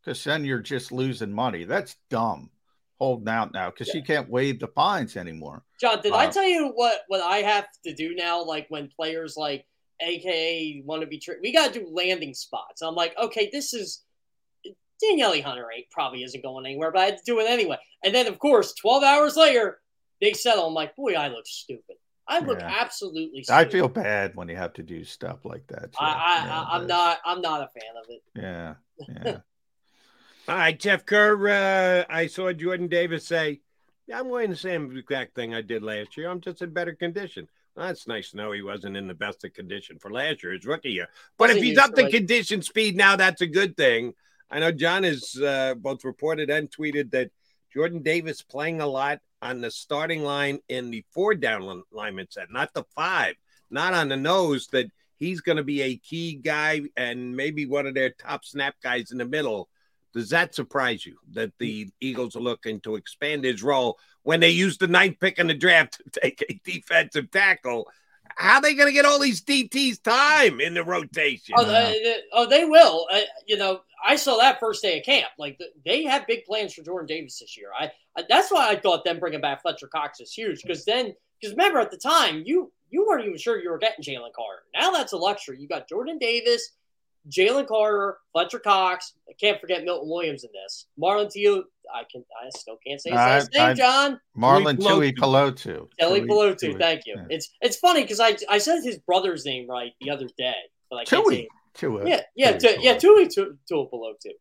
because then you're just losing money. That's dumb, holding out now because you can't waive the fines anymore. John, did I tell you what I have to do now, like when players like – AKA want to be tricked. We got to do landing spots. I'm like, okay, this is Danielle Hunter probably isn't going anywhere, but I had to do it anyway. And then, of course, 12 hours later, they settle. I'm like, boy, I look stupid. I look absolutely stupid. I feel bad when you have to do stuff like that. I'm not a fan of it. Yeah. Yeah. All right, Jeff Kerr, I saw Jordan Davis say, I'm wearing the same exact thing I did last year. I'm just in better condition. That's nice to know he wasn't in the best of condition for last year, his rookie year. But if he's up to condition speed now, that's a good thing. I know John has both reported and tweeted that Jordan Davis playing a lot on the starting line in the 4-down lineman set, not the 5, not on the nose, that he's going to be a key guy and maybe one of their top snap guys in the middle. Does that surprise you that the Eagles are looking to expand his role when they used the 9th pick in the draft to take a defensive tackle? How are they going to get all these DTs time in the rotation? They will. I saw that first day of camp. Like, they have big plans for Jordan Davis this year. That's why I thought them bringing back Fletcher Cox is huge. Because remember, at the time, you weren't even sure you were getting Jalen Carter. Now that's a luxury. You got Jordan Davis, Jalen Carter, Fletcher Cox. I can't forget Milton Williams in this. Marlon Teal. I still can't say his last name, John. Marlon Tui-Pelotu. Thank you. Yeah. It's funny because I said his brother's name right the other day, but I can't say it. Tui-Pelotu.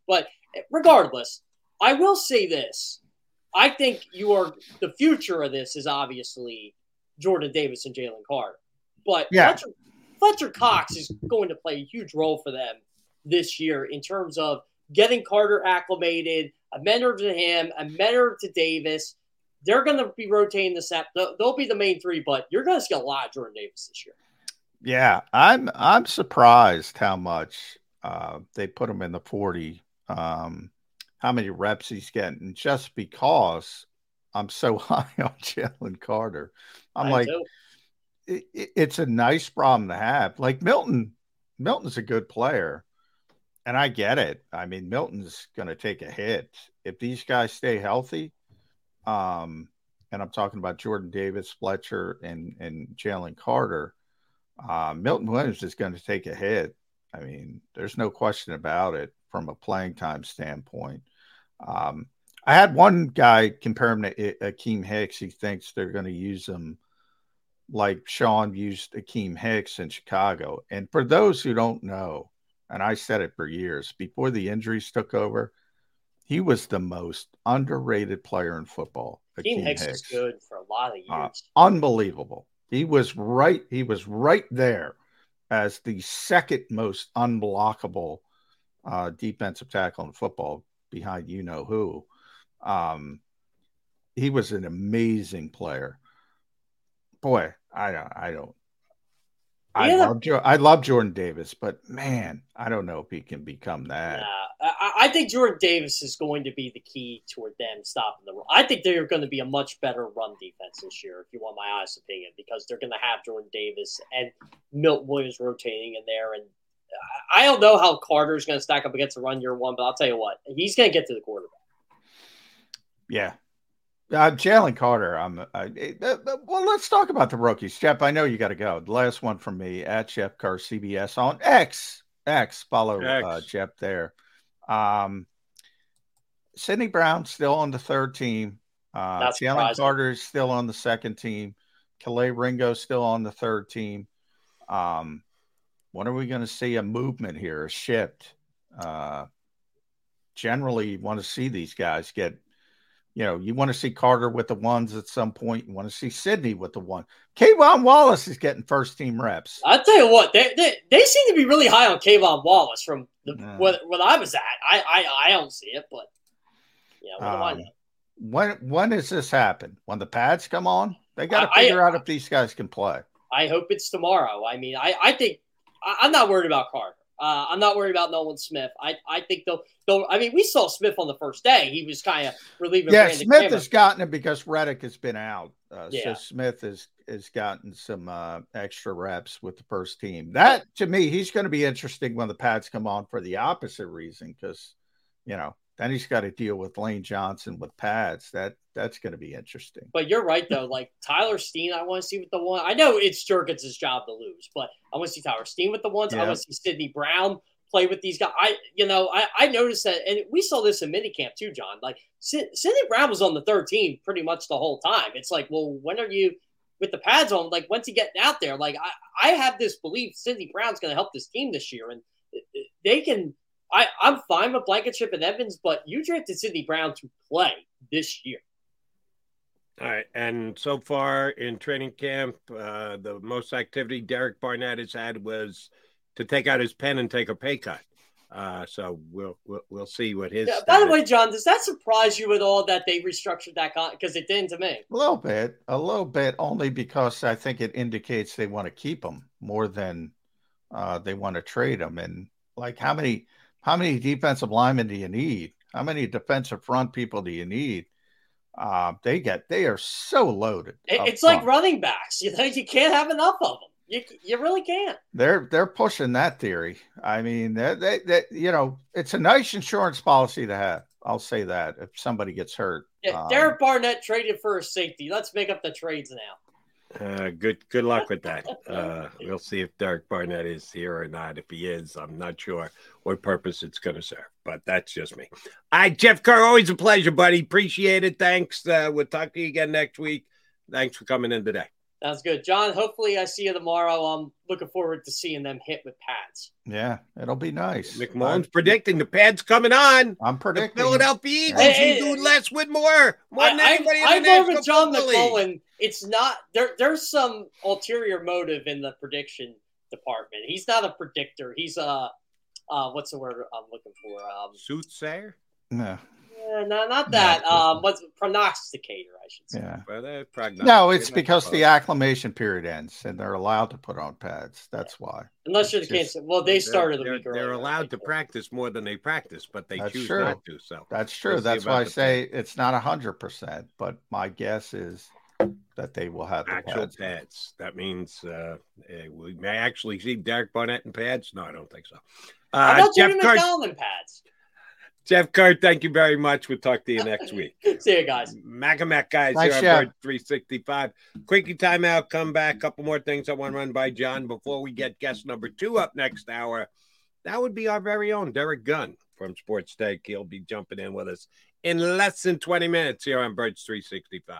But regardless, I will say this: I think the future of this is obviously Jordan Davis and Jalen Carter, but Fletcher Cox is going to play a huge role for them this year in terms of getting Carter acclimated, a mentor to him, a mentor to Davis. They're going to be rotating the snap. They'll be the main three, but you're going to see a lot of Jordan Davis this year. Yeah, I'm surprised how much they put him in the 40, how many reps he's getting, just because I'm so high on Jalen Carter. It's a nice problem to have. Like Milton's a good player, and I get it. I mean, Milton's going to take a hit if these guys stay healthy. And I'm talking about Jordan Davis, Fletcher, and Jalen Carter. Milton Williams is going to take a hit. I mean, there's no question about it from a playing time standpoint. I had one guy compare him to Akeem Hicks. He thinks they're going to use him like Sean used Akeem Hicks in Chicago. And for those who don't know, and I said it for years, before the injuries took over, he was the most underrated player in football. Akeem Hicks is good for a lot of years. Unbelievable. He was right there as the second most unblockable defensive tackle in football behind you-know-who. He was an amazing player. Boy, I love Jordan Davis, but man, I don't know if he can become that. Nah, I think Jordan Davis is going to be the key toward them stopping the run. I think they're going to be a much better run defense this year, if you want my honest opinion, because they're going to have Jordan Davis and Milton Williams rotating in there. And I don't know how Carter's going to stack up against the run year one, but I'll tell you what, he's going to get to the quarterback. Yeah. Jalen Carter. Well, let's talk about the rookies. Jeff, I know you got to go. The last one from me at Jeff Kerr CBS on X. Follow X. Jeff there. Sidney Brown still on the third team. Jalen Carter is still on the second team. Kelee Ringo still on the third team. When are we going to see a movement here, a shift? Generally, you want to see these guys get You know, you want to see Carter with the ones at some point. You want to see Sidney with the one. Kayvon Wallace is getting first-team reps. I'll tell you what, they seem to be really high on Kayvon Wallace from where I was at. I don't see it, but, yeah, what do I know? When does this happen? When the pads come on? They got to figure out if these guys can play. I hope it's tomorrow. I mean, I think I'm not worried about Carter. I'm not worried about Nolan Smith. I think they'll. I mean, we saw Smith on the first day. He was kind of relieving. Yeah, Smith has gotten it because Reddick has been out. So Smith has gotten some extra reps with the first team. That, to me, he's going to be interesting when the pads come on for the opposite reason because, you know, then he's got to deal with Lane Johnson with pads. That's going to be interesting. But you're right, though. Like, Tyler Steen, I want to see with the one. I know it's Jurgens' job to lose, but I want to see Tyler Steen with the ones. Yeah. I want to see Sidney Brown play with these guys. I noticed that, and we saw this in minicamp too, John. Like, Sidney Brown was on the third team pretty much the whole time. It's like, well, when are you with the pads on? Like, when's he getting out there? Like, I have this belief Sidney Brown's going to help this team this year, and they can – I'm fine with Blankenship and Evans, but you drafted Sidney Brown to play this year. All right. And so far in training camp, the most activity Derek Barnett has had was to take out his pen and take a pay cut. So we'll see what his. Yeah, by the way, John, does that surprise you at all that they restructured that contract? Because it didn't to me. A little bit, only because I think it indicates they want to keep him more than they want to trade him. And like, how many defensive linemen do you need? How many defensive front people do you need? They are so loaded. It's like running backs. You think you can't have enough of them. You really can't. They're pushing that theory. I mean, they you know, it's a nice insurance policy to have. I'll say that if somebody gets hurt. Yeah, Derek Barnett traded for a safety. Let's make up the trades now. Good luck with that. We'll see if Derek Barnett is here or not. If he is, I'm not sure what purpose it's going to serve, but that's just me. All right, Jeff Kerr, always a pleasure, buddy. Appreciate it. Thanks. We'll talk to you again next week. Thanks for coming in today. Sounds good. John, hopefully I see you tomorrow. I'm looking forward to seeing them hit with pads. Yeah, it'll be nice. McMullen's predicting the pads coming on. I'm predicting. The Philadelphia Eagles, you do less with more than anybody in the National Football League. I go with John McMullen. It's not – there's some ulterior motive in the prediction department. He's not a predictor. He's a what's the word I'm looking for? Soothsayer? No. Yeah, no, not that. What's prognosticator, I should say. Yeah. Well, no, it's because the acclimation period ends and they're allowed to put on pads. That's why. Unless you're the Kansas. Well, they started the week earlier. They're allowed to practice more than they practice, but they choose not to. So that's true. That's why I say it's not 100%, but my guess is that they will have the actual pads. That means we may actually see Derek Barnett in pads. No, I don't think so. How about Jody McDonald in pads? Jeff Kerr, thank you very much. We'll talk to you next week. See you guys. Mac and Mac guys here on Birds 365. Quickie timeout, come back. Couple more things I want to run by John before we get guest number 2 up next hour. That would be our very own Derrick Gunn from Sports Tech. He'll be jumping in with us in less than 20 minutes here on Birds 365.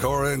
Score and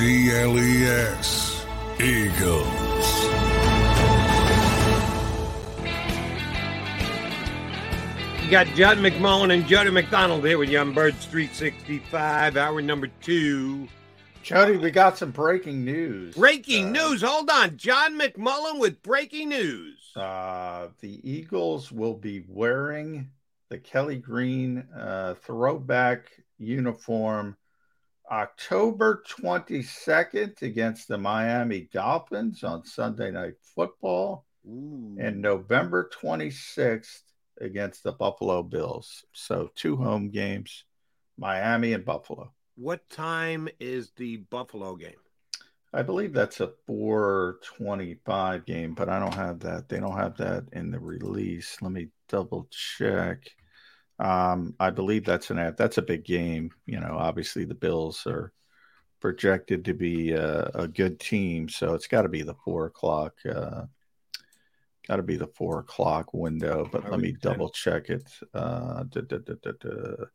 EAGLES, Eagles. You got John McMullen and Jody McDonald here with you on Birds 365, hour number two. Jody, we got some breaking news. Breaking news? Hold on. John McMullen with breaking news. The Eagles will be wearing the Kelee Green throwback uniform October 22nd against the Miami Dolphins on Sunday Night Football. Ooh. And November 26th against the Buffalo Bills. So two home games, Miami and Buffalo. What time is the Buffalo game? I believe that's a 4:25 game, but I don't have that. They don't have that in the release. Let me double check. I believe that's a big game. You know, obviously the Bills are projected to be a good team, so it's got to be the 4 o'clock. Got to be the 4 o'clock window. But let me double check it. Buffalo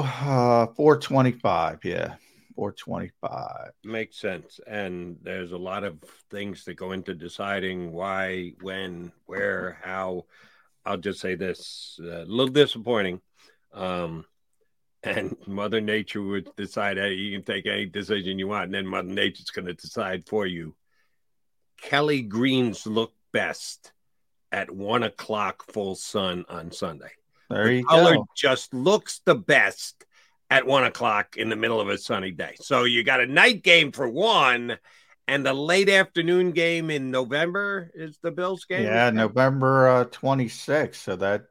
4:25. Yeah, 4:25 makes sense. And there's a lot of things that go into deciding why, when, where, how. I'll just say this, a little disappointing. And Mother Nature would decide, hey, you can take any decision you want, and then Mother Nature's going to decide for you. Kelee Greens look best at 1 o'clock full sun on Sunday. There you go. Color just looks the best at 1 o'clock in the middle of a sunny day. So you got a night game for one, and the late afternoon game in November is the Bills game? Yeah, November 26th. So that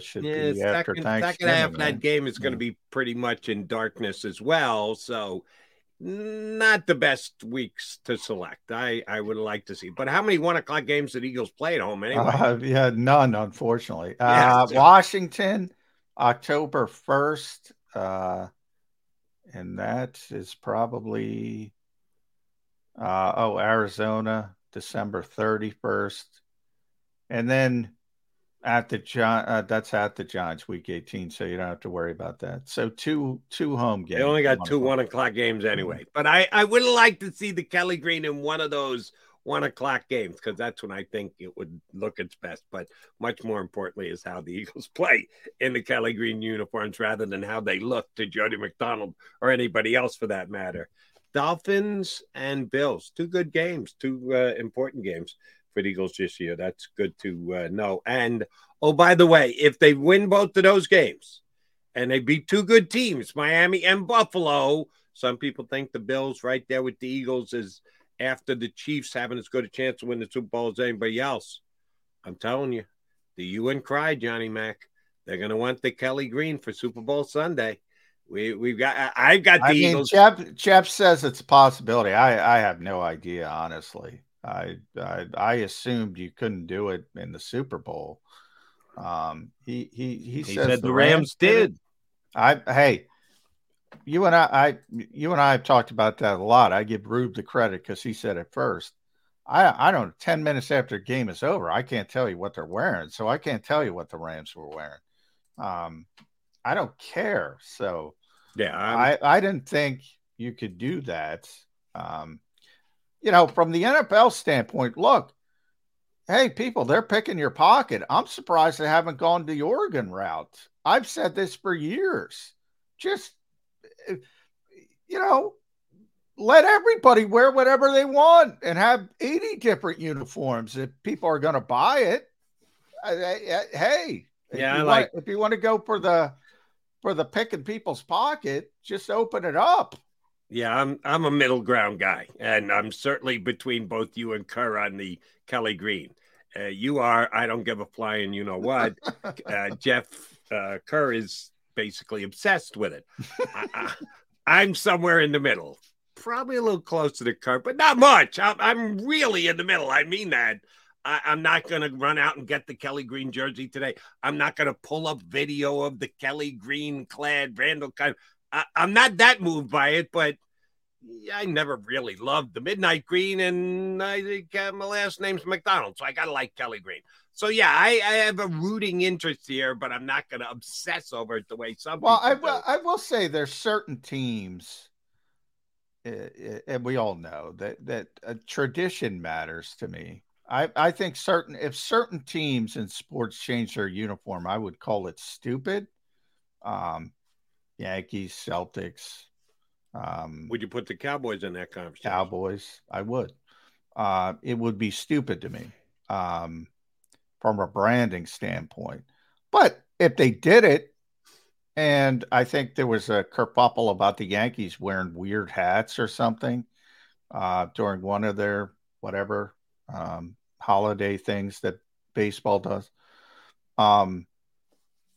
should be after Thanksgiving. Second half of that game is going to be pretty much in darkness as well. So not the best weeks to select. I would like to see. But how many 1 o'clock games did Eagles play at home anyway? None, unfortunately. Washington, October 1st. And that is probably... Arizona, December 31st. And then that's at the Giants, week 18, so you don't have to worry about that. So two home games. They only got two 1 o'clock games anyway. But I would like to see the Kelee Green in one of those 1 o'clock games, because that's when I think it would look its best. But much more importantly is how the Eagles play in the Kelee Green uniforms rather than how they look to Jody McDonald or anybody else for that matter. Dolphins and Bills, two good games, two important games for the Eagles this year. That's good to know. And, oh, by the way, if they win both of those games and they beat two good teams, Miami and Buffalo, some people think the Bills right there with the Eagles is after the Chiefs having as good a chance to win the Super Bowl as anybody else. I'm telling you, the UN cry, Johnny Mac. They're going to want the Kelee Green for Super Bowl Sunday. I've got the Eagles. Jeff says it's a possibility. I have no idea, honestly. I assumed you couldn't do it in the Super Bowl. He says said the Rams did. You and I have talked about that a lot. I give Rube the credit because he said it first. I don't know, 10 minutes after the game is over, I can't tell you what they're wearing, so I can't tell you what the Rams were wearing. I don't care. So yeah, I didn't think you could do that. You know, from the NFL standpoint, look, hey, people, they're picking your pocket. I'm surprised they haven't gone the Oregon route. I've said this for years. Just you know, let everybody wear whatever they want and have 80 different uniforms. If people are going to buy it, hey, yeah, if you want to go for the pick in people's pocket, just open it up. Yeah, I'm a middle ground guy, and I'm certainly between both you and Kerr on the Kelly Green. You are, I don't give a flying, you know what. Jeff Kerr is basically obsessed with it. I'm somewhere in the middle, probably a little closer to Kerr, but not much. I'm really in the middle. I mean that. I'm not going to run out and get the Kelly Green jersey today. I'm not going to pull up video of the Kelly Green clad Randall Cobb. I'm not that moved by it, but I never really loved the Midnight Green, and I think my last name's McDonald, so I got to like Kelly Green. So, yeah, I have a rooting interest here, but I'm not going to obsess over it the way some people do. I will say there's certain teams, and we all know that tradition matters to me. I think if certain teams in sports change their uniform, I would call it stupid. Yankees, Celtics. Would you put the Cowboys in that conversation? Cowboys, I would. It would be stupid to me from a branding standpoint. But if they did it, and I think there was a kerfuffle about the Yankees wearing weird hats or something during one of their whatever holiday things that baseball does.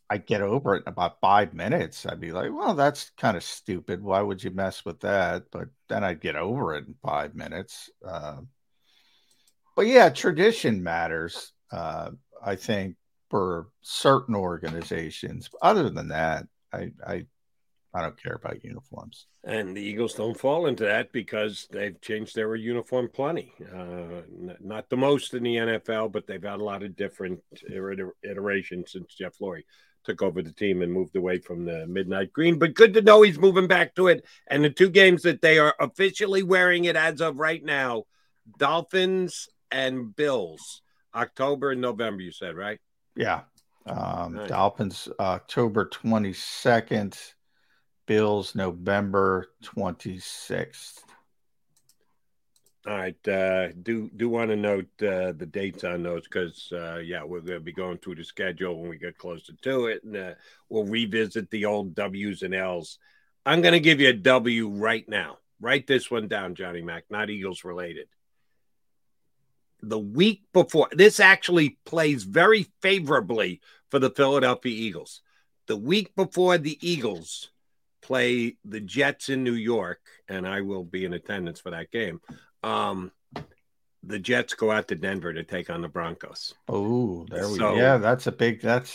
I get over it in about 5 minutes. I'd be like, well, that's kind of stupid. Why would you mess with that? But then I'd get over it in 5 minutes. But yeah, tradition matters. I think for certain organizations, but other than that, I don't care about uniforms. And the Eagles don't fall into that because they've changed their uniform plenty. Not the most in the NFL, but they've had a lot of different iterations since Jeff Lurie took over the team and moved away from the Midnight Green. But good to know he's moving back to it. And the two games that they are officially wearing it as of right now, Dolphins and Bills, October and November, you said, right? Yeah. Nice. Dolphins, October 22nd. Bills, November 26th. All right. Do want to note the dates on those because, we're going to be going through the schedule when we get closer to it. And we'll revisit the old W's and L's. I'm going to give you a W right now. Write this one down, Johnny Mac, not Eagles related. The week before, this actually plays very favorably for the Philadelphia Eagles. The week before the Eagles play the Jets in New York, and I will be in attendance for that game. The Jets go out to Denver to take on the Broncos. Oh, there we go. Yeah, that's a big, that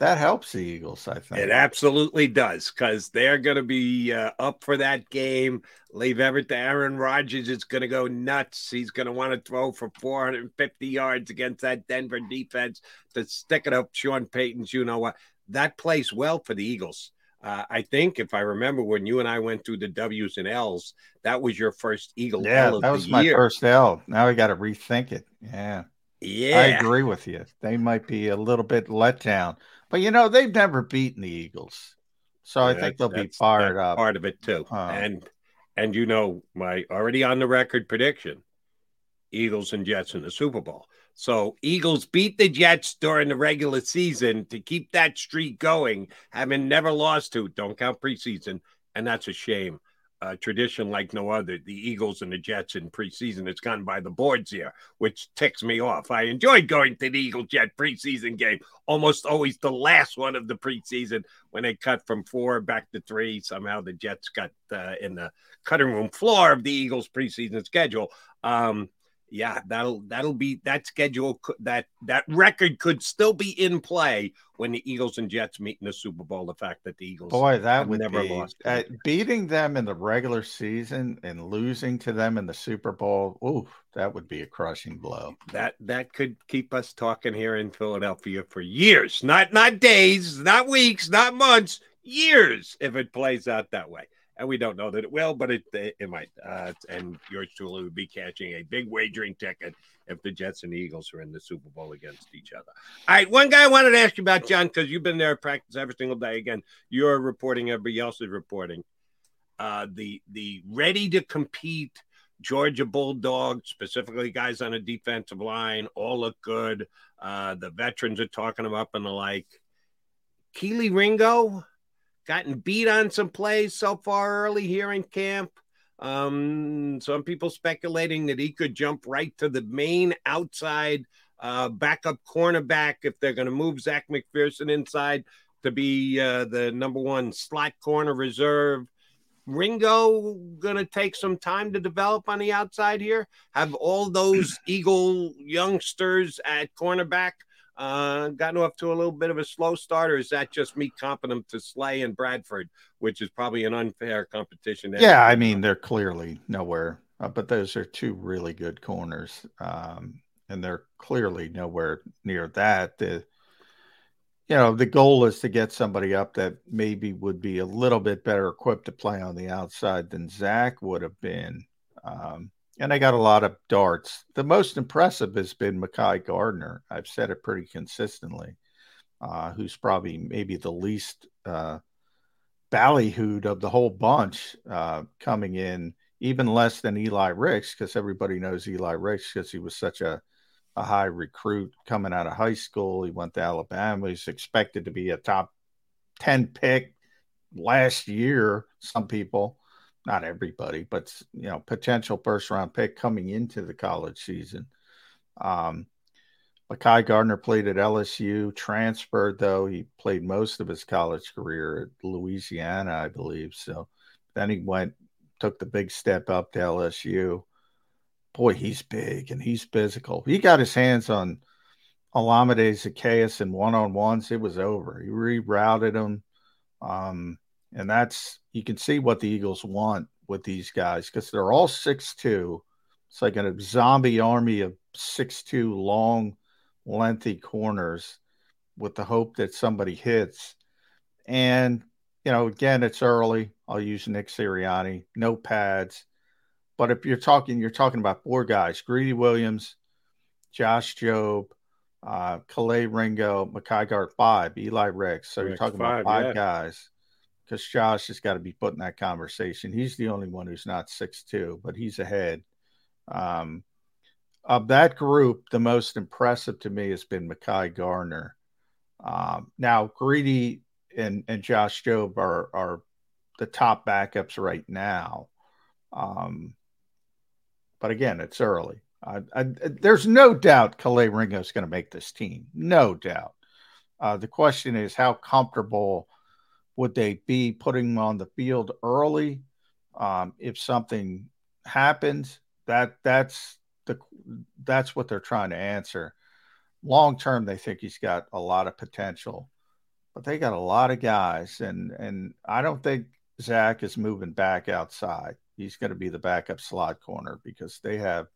helps the Eagles, I think. It absolutely does, because they're going to be up for that game. Leave everything. Aaron Rodgers is going to go nuts. He's going to want to throw for 450 yards against that Denver defense to stick it up Sean Payton's, you know what. That plays well for the Eagles. I think, if I remember, when you and I went through the W's and L's, that was your first Eagle L of the year. Yeah, that was my first L. Now we got to rethink it. Yeah. I agree with you. They might be a little bit let down. But, you know, they've never beaten the Eagles. So I think they'll be fired up. Part of it, too. And you know, my already on the record prediction, Eagles and Jets in the Super Bowl. So Eagles beat the Jets during the regular season to keep that streak going, having never lost to, don't count preseason, and that's a shame. Tradition like no other, the Eagles and the Jets in preseason, it's gone by the boards here, which ticks me off. I enjoyed going to the Eagle-Jet preseason game, almost always the last one of the preseason when they cut from 4 back to 3. Somehow the Jets got in the cutting room floor of the Eagles preseason schedule. Yeah, that'll be that schedule. That record could still be in play when the Eagles and Jets meet in the Super Bowl. The fact that the Eagles have never lost. Beating them in the regular season and losing to them in the Super Bowl. Ooh, that would be a crushing blow. That could keep us talking here in Philadelphia for years, not days, not weeks, not months, years if it plays out that way. And we don't know that it will, but it might. And yours truly would be catching a big wagering ticket if the Jets and the Eagles are in the Super Bowl against each other. All right, one guy I wanted to ask you about, John, because you've been there at practice every single day. Again, you're reporting, everybody else is reporting. the ready to compete Georgia Bulldogs, specifically guys on a defensive line, all look good. The veterans are talking them up and the like. Kelee Ringo gotten beat on some plays so far early here in camp. Some people speculating that he could jump right to the main outside backup cornerback if they're going to move Zach McPherson inside to be the number one slot corner reserve. Ringo going to take some time to develop on the outside here. Have all those Eagle youngsters at cornerback gotten off to a little bit of a slow start, or is that just me comping them to Slay and Bradford, which is probably an unfair competition? Yeah, I mean, they're clearly nowhere, but those are two really good corners, and they're clearly nowhere near that. You know, the goal is to get somebody up that maybe would be a little bit better equipped to play on the outside than Zach would have been. And I got a lot of darts. The most impressive has been Mekhi Gardner. I've said it pretty consistently, who's probably maybe the least ballyhooed of the whole bunch coming in, even less than Eli Ricks, because everybody knows Eli Ricks because he was such a high recruit coming out of high school. He went to Alabama. He's expected to be a top 10 pick last year. Some people, not everybody, but, you know, potential first round pick coming into the college season. Mekhi Gardner played at LSU, transferred though. He played most of his college career at Louisiana, I believe. So then he took the big step up to LSU. Boy, he's big and he's physical. He got his hands on Olamide Zaccheaus in one-on-ones. It was over. He rerouted him. And you can see what the Eagles want with these guys because they're all 6'2". It's like a zombie army of 6'2", long, lengthy corners with the hope that somebody hits. And, you know, again, it's early. I'll use Nick Sirianni. No pads. But if you're talking about four guys: Greedy Williams, Josh Jobe, Kelee Ringo, Mekhi Gardner, five, Eli Ricks. So you're talking about five guys because Josh has got to be put in that conversation. He's the only one who's not 6'2", but he's ahead. Of that group, the most impressive to me has been Mekhi Gardner. Now, Greedy and Josh Jobe are the top backups right now. But again, it's early. There's no doubt Kelee Ringo is going to make this team. No doubt. The question is, how comfortable would they be putting him on the field early? If something happens, that's what they're trying to answer. Long term, they think he's got a lot of potential, but they got a lot of guys, and I don't think Zach is moving back outside. He's going to be the backup slot corner because they have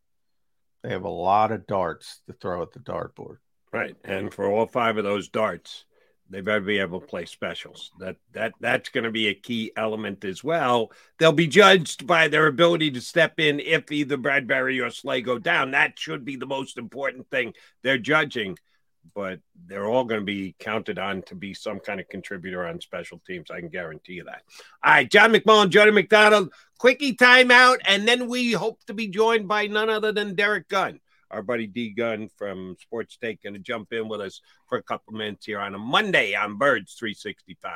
a lot of darts to throw at the dartboard. Right. And for all five of those darts, they better be able to play specials. That's going to be a key element as well. They'll be judged by their ability to step in if either Bradberry or Slay go down. That should be the most important thing they're judging. But they're all going to be counted on to be some kind of contributor on special teams. I can guarantee you that. All right, John McMullen, Jody McDonald, quickie timeout, and then we hope to be joined by none other than Derrick Gunn. Our buddy D. Gunn from Sports Take going to jump in with us for a couple minutes here on a Monday on Birds 365.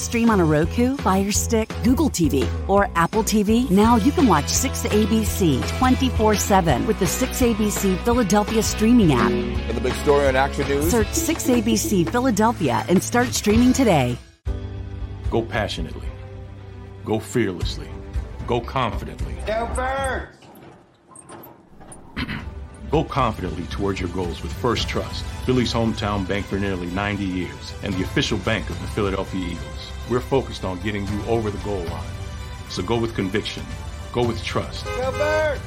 stream on a Roku, Fire Stick, Google TV, or Apple TV, now you can watch 6ABC 24/7 with the 6ABC Philadelphia streaming app. And the big story on Action News. Search 6ABC Philadelphia and start streaming today. Go passionately. Go fearlessly. Go confidently. Go Birds! Go confidently towards your goals with First Trust, Philly's hometown bank for nearly 90 years, and the official bank of the Philadelphia Eagles. We're focused on getting you over the goal line. So go with conviction, go with trust, go Birds!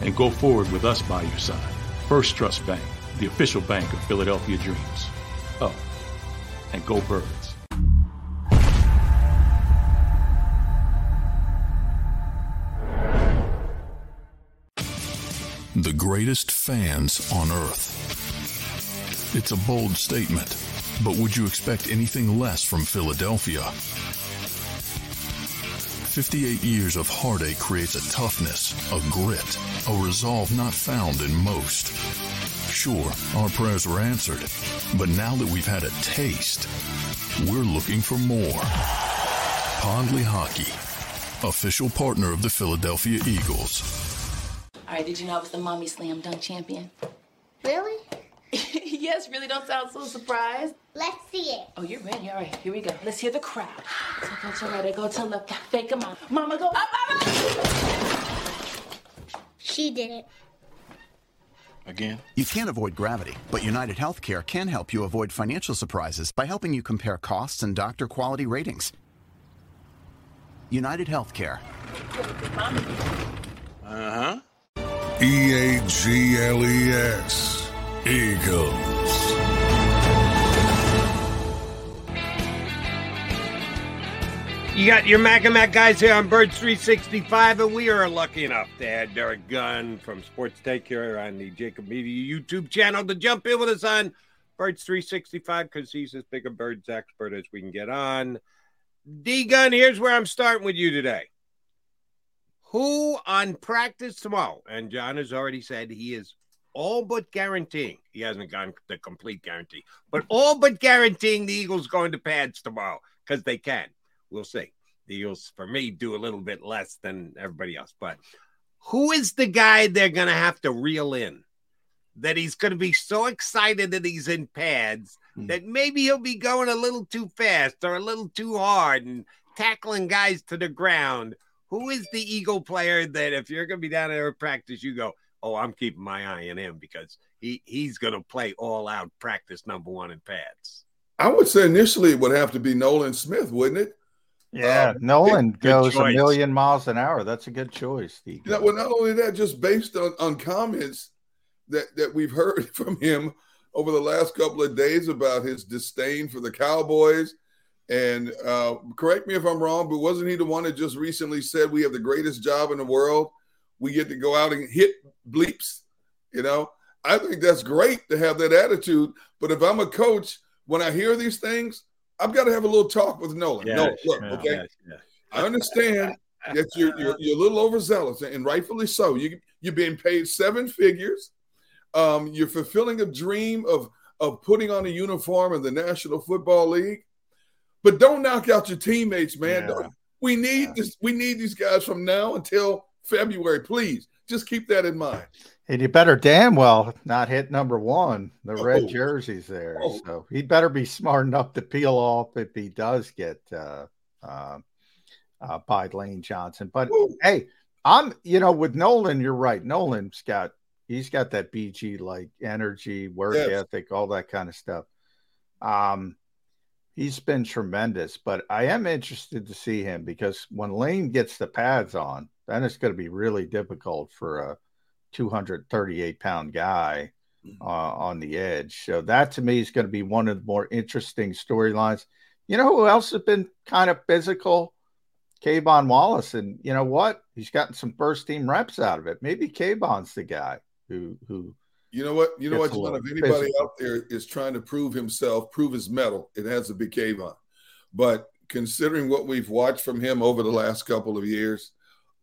And go forward with us by your side. First Trust Bank, the official bank of Philadelphia dreams. Up and go Birds. The greatest fans on earth. It's a bold statement, but would you expect anything less from Philadelphia? 58 years of heartache creates a toughness, a grit, a resolve not found in most. Sure, our prayers were answered, but now that we've had a taste, we're looking for more. Pondley Hockey, official partner of the Philadelphia Eagles. All right, did you know I was the Mommy Slam Dunk Champion? Really? Yes, really, don't sound so surprised. Let's see it. Oh, you're ready. All right, here we go. Let's hear the crowd. So go to right, go to left, fake a mama. Mama, go up, mama! She did it. Again. You can't avoid gravity, but United Healthcare can help you avoid financial surprises by helping you compare costs and doctor quality ratings. United Healthcare. Uh-huh. EAGLES, Eagles. You got your Mac and Mac guys here on Birds 365, and we are lucky enough to have Derrick Gunn from Sports Take here on the Jacob Media YouTube channel to jump in with us on Birds 365 because he's as big a Birds expert as we can get on. D-Gun, here's where I'm starting with you today. Who on practice tomorrow, and John has already said he is all but guaranteeing, he hasn't gotten the complete guarantee, but all but guaranteeing the Eagles going to pads tomorrow because they can. We'll see. The Eagles, for me, do a little bit less than everybody else. But who is the guy they're going to have to reel in that he's going to be so excited that he's in pads that maybe he'll be going a little too fast or a little too hard and tackling guys to the ground? Who is the Eagle player that if you're going to be down there at practice, you go, oh, I'm keeping my eye on him because he's going to play all out practice number one in pads? I would say initially it would have to be Nolan Smith, wouldn't it? Yeah, Nolan goes a million miles an hour. That's a good choice. You know, well, not only that, just based on comments that we've heard from him over the last couple of days about his disdain for the Cowboys. And correct me if I'm wrong, but wasn't he the one that just recently said we have the greatest job in the world? We get to go out and hit bleeps, you know? I think that's great to have that attitude. But if I'm a coach, when I hear these things, I've got to have a little talk with Nolan. Yes, no, look, okay? Yes. I understand that you're a little overzealous, and rightfully so. You're being paid seven figures. You're fulfilling a dream of putting on a uniform in the National Football League. But don't knock out your teammates, man. Yeah. We need this. We need these guys from now until February, please. Just keep that in mind. And you better damn well not hit number one, the red jerseys there. Oh. So he better be smart enough to peel off if he does get by Lane Johnson. But, hey, with Nolan, you're right. Nolan's got – he's got that BG-like energy, work ethic, all that kind of stuff. He's been tremendous, but I am interested to see him because when Lane gets the pads on, then it's going to be really difficult for a 238-pound guy on the edge. So that, to me, is going to be one of the more interesting storylines. You know who else has been kind of physical? Kayvon Wallace. And you know what? He's gotten some first-team reps out of it. Maybe Kayvon's the guy who – You know what, John, if anybody out there is trying to prove himself, prove his mettle, it has to be Kayvon. But considering what we've watched from him over the last couple of years,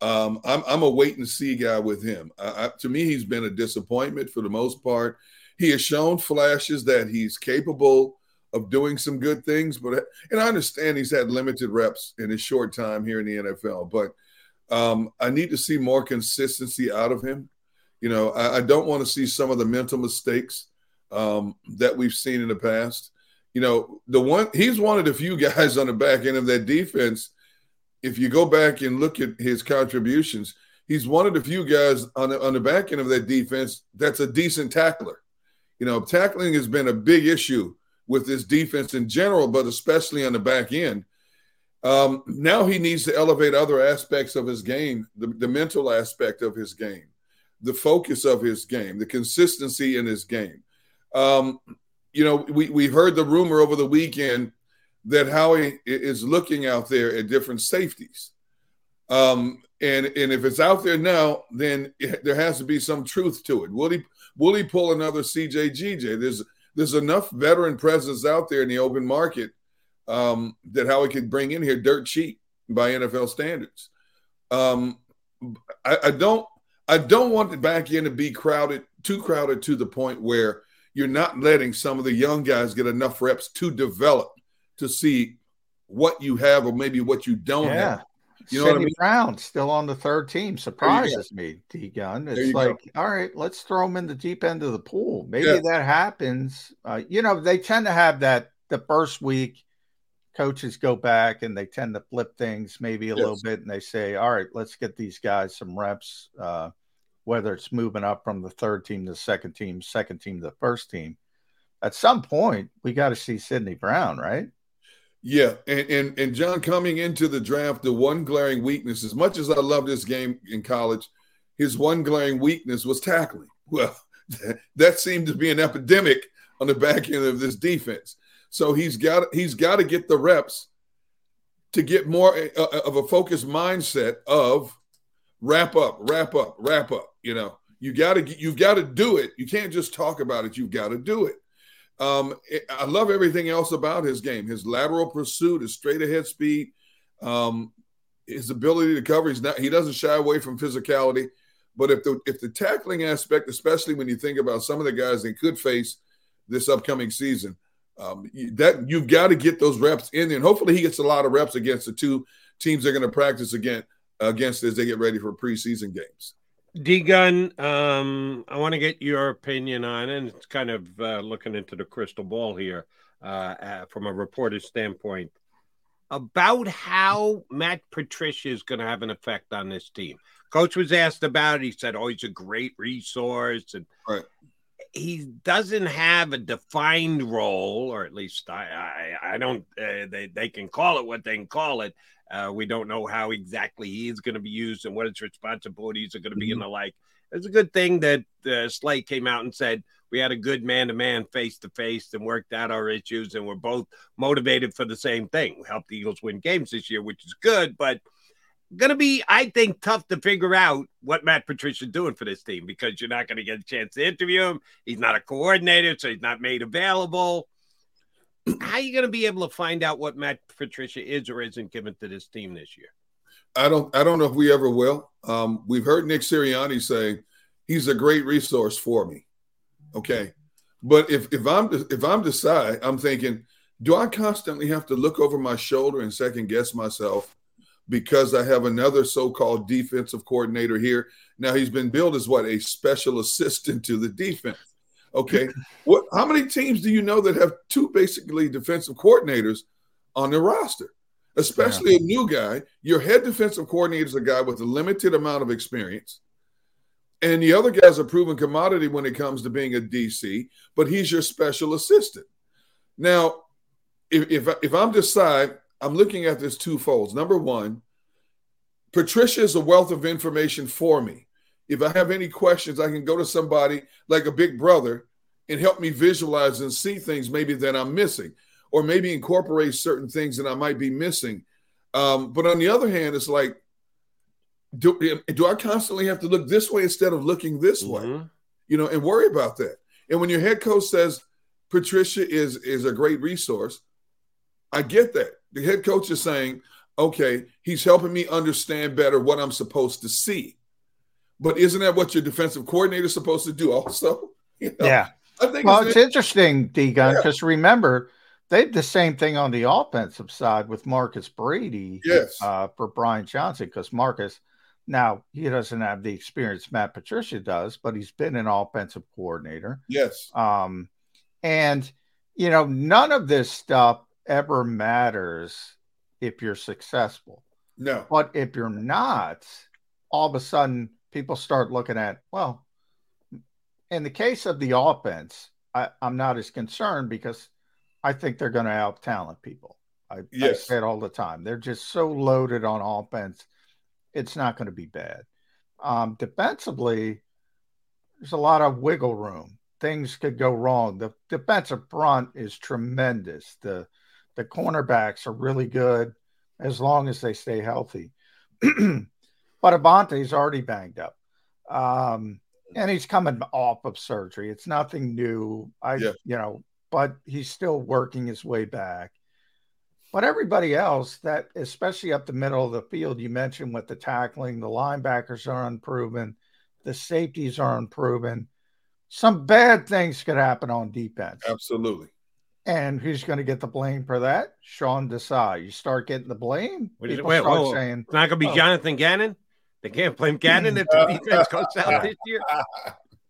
I'm a wait-and-see guy with him. To me, he's been a disappointment for the most part. He has shown flashes that he's capable of doing some good things. But, and I understand he's had limited reps in his short time here in the NFL, but I need to see more consistency out of him. You know, I don't want to see some of the mental mistakes that we've seen in the past. You know, he's one of the few guys on the back end of that defense. If you go back and look at his contributions, he's one of the few guys on the back end of that defense that's a decent tackler. You know, tackling has been a big issue with this defense in general, but especially on the back end. Now he needs to elevate other aspects of his game, the mental aspect of his game, the focus of his game, the consistency in his game. You know, we heard the rumor over the weekend that Howie is looking out there at different safeties. And if it's out there now, then there has to be some truth to it. Will he pull another CJ, GJ? There's enough veteran presence out there in the open market that Howie could bring in here dirt cheap by NFL standards. I don't want the back end to be too crowded to the point where you're not letting some of the young guys get enough reps to develop, to see what you have or maybe what you don't have. You know what I mean? Brown still on the third team surprises me, D-Gun. It's like, all right, let's throw him in the deep end of the pool. Maybe that happens. You know, they tend to have that the first week. Coaches go back and they tend to flip things maybe a little bit, and they say, all right, let's get these guys some reps, whether it's moving up from the third team to the second team to the first team. At some point, we got to see Sidney Brown, right? Yeah, and John, coming into the draft, the one glaring weakness, as much as I love this game in college, his one glaring weakness was tackling. Well, that seemed to be an epidemic on the back end of this defense. So he's got to get the reps to get more of a focused mindset of wrap up. You know, you've got to do it. You can't just talk about it. You've got to do it. I love everything else about his game. His lateral pursuit, his straight-ahead speed, his ability to cover. He doesn't shy away from physicality. But if the tackling aspect, especially when you think about some of the guys they could face this upcoming season, that you've got to get those reps in there. And hopefully he gets a lot of reps against the two teams they're going to practice against as they get ready for preseason games. D-Gun, I want to get your opinion on, and it's kind of looking into the crystal ball here from a reporter's standpoint, about how Matt Patricia is going to have an effect on this team. Coach was asked about it. He said, he's a great resource. And he doesn't have a defined role, or at least I don't they can call it what they can call it. We don't know how exactly he's going to be used and what his responsibilities are going to be and the like. It's a good thing that Slay came out and said, we had a good man-to-man, face-to-face, and worked out our issues, and we're both motivated for the same thing. We helped the Eagles win games this year, which is good, but going to be, I think, tough to figure out what Matt Patricia's doing for this team, because you're not going to get a chance to interview him. He's not a coordinator, so he's not made available. How are you going to be able to find out what Matt Patricia is or isn't given to this team this year? I don't know if we ever will. We've heard Nick Sirianni say he's a great resource for me. Okay, but if I'm thinking, do I constantly have to look over my shoulder and second guess myself because I have another so-called defensive coordinator here? Now he's been billed as a special assistant to the defense. Okay, how many teams do you know that have two basically defensive coordinators on their roster, especially a new guy? Your head defensive coordinator is a guy with a limited amount of experience, and the other guy's a proven commodity when it comes to being a DC, but he's your special assistant. Now, if I'm this side, I'm looking at this twofold. Number one, Patricia is a wealth of information for me. If I have any questions, I can go to somebody like a big brother and help me visualize and see things maybe that I'm missing, or maybe incorporate certain things that I might be missing. But on the other hand, it's like, do I constantly have to look this way instead of looking this way, you know, and worry about that? And when your head coach says Patricia is a great resource, I get that. The head coach is saying, okay, he's helping me understand better what I'm supposed to see. But isn't that what your defensive coordinator is supposed to do also? You know? Yeah. I think it's interesting, D-Gun, because remember, They did the same thing on the offensive side with Marcus Brady for Brian Johnson, because Marcus, now he doesn't have the experience Matt Patricia does, but he's been an offensive coordinator. Yes. And, you know, none of this stuff ever matters if you're successful. No. But if you're not, all of a sudden people start looking at, well, in the case of the offense, I'm not as concerned because I think they're going to out-talent people. I say it all the time. They're just so loaded on offense, it's not going to be bad. Defensively, there's a lot of wiggle room. Things could go wrong. The defensive front is tremendous. The cornerbacks are really good as long as they stay healthy. But Avante's already banged up. And he's coming off of surgery. It's nothing new. You know, but he's still working his way back. But everybody else, that especially up the middle of the field, you mentioned with the tackling, the linebackers are unproven, the safeties are unproven. Some bad things could happen on defense. Absolutely. And who's going to get the blame for that? Sean Desai. You start getting the blame. People start saying, it's not going to be Jonathan Gannon. They can't blame Gannon if the defense goes out this year.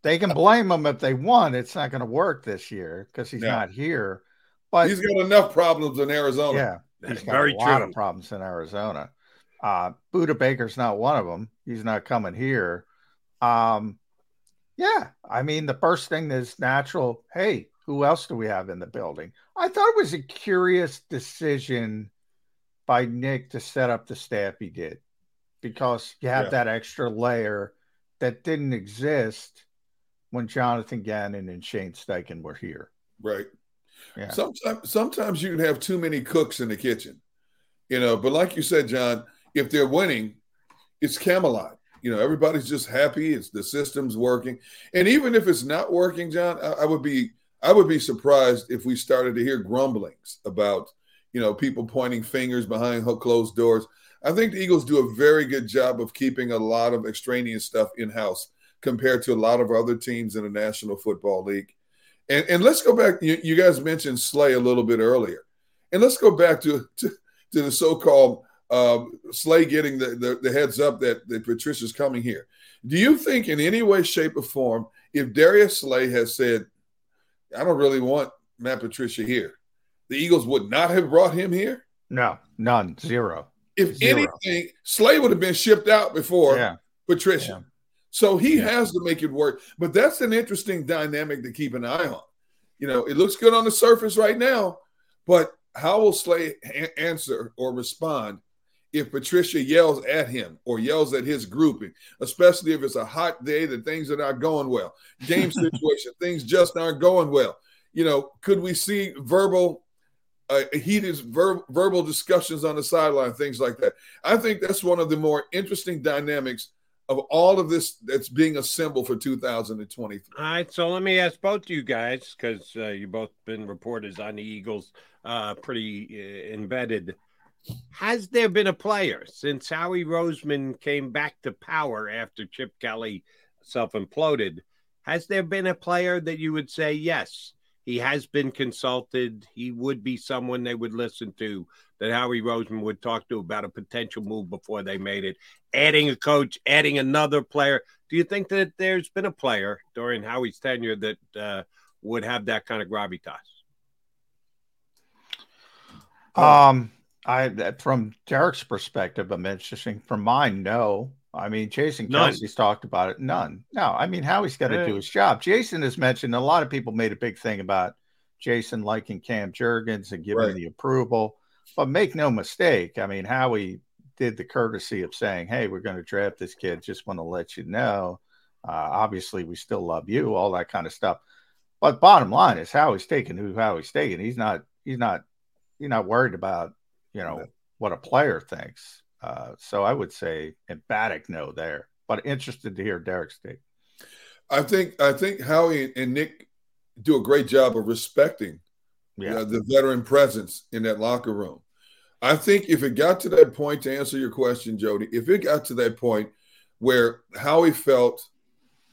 They can blame him if they want. It's not going to work this year because he's not here. But he's got enough problems in Arizona. Yeah, he's got a lot of problems in Arizona. Buda Baker's not one of them. He's not coming here. Yeah, I mean, the first thing is natural. Hey, who else do we have in the building? I thought it was a curious decision by Nick to set up the staff he did, because you have that extra layer that didn't exist when Jonathan Gannon and Shane Steichen were here. Right. Yeah. Sometimes you can have too many cooks in the kitchen, you know, but like you said, John, if they're winning, it's Camelot. You know, everybody's just happy. It's the system's working. And even if it's not working, John, I would be surprised if we started to hear grumblings about, you know, people pointing fingers behind closed doors. I think the Eagles do a very good job of keeping a lot of extraneous stuff in-house compared to a lot of other teams in the National Football League. And let's go back. You guys mentioned Slay a little bit earlier. And let's go back to the so-called Slay getting the heads up that Patricia's coming here. Do you think in any way, shape, or form, if Darius Slay has said, I don't really want Matt Patricia here, the Eagles would not have brought him here? No, none, zero. If anything, Slay would have been shipped out before Patricia. Yeah. So he has to make it work. But that's an interesting dynamic to keep an eye on. You know, it looks good on the surface right now, but how will Slay answer or respond if Patricia yells at him or yells at his grouping, especially if it's a hot day, the things that aren't going well, game situation, things just aren't going well. You know, could we see heated verbal discussions on the sideline, things like that? I think that's one of the more interesting dynamics of all of this that's being assembled for 2023. All right, so let me ask both you guys, because you both been reporters on the Eagles, pretty embedded. Has there been a player since Howie Roseman came back to power after Chip Kelly self-imploded? Has there been a player that you would say, yes, he has been consulted, he would be someone they would listen to, that Howie Roseman would talk to about a potential move before they made it, adding a coach, adding another player? Do you think that there's been a player during Howie's tenure that would have that kind of gravitas? From Derek's perspective, I'm interesting. From mine, no. I mean, Jason Kelce's talked about it. None. No, I mean, Howie's got to do his job. Jason has mentioned, a lot of people made a big thing about Jason liking Cam Jurgens and giving the approval. But make no mistake, I mean, Howie did the courtesy of saying, hey, we're going to draft this kid. Just want to let you know. Obviously, we still love you, all that kind of stuff. But bottom line is Howie's taking who Howie's taking. He's not worried about, you know, what a player thinks. So I would say emphatic no there, but interested to hear Derek's take. I think Howie and Nick do a great job of respecting the veteran presence in that locker room. I think if it got to that point, to answer your question, Jody, if it got to that point where Howie felt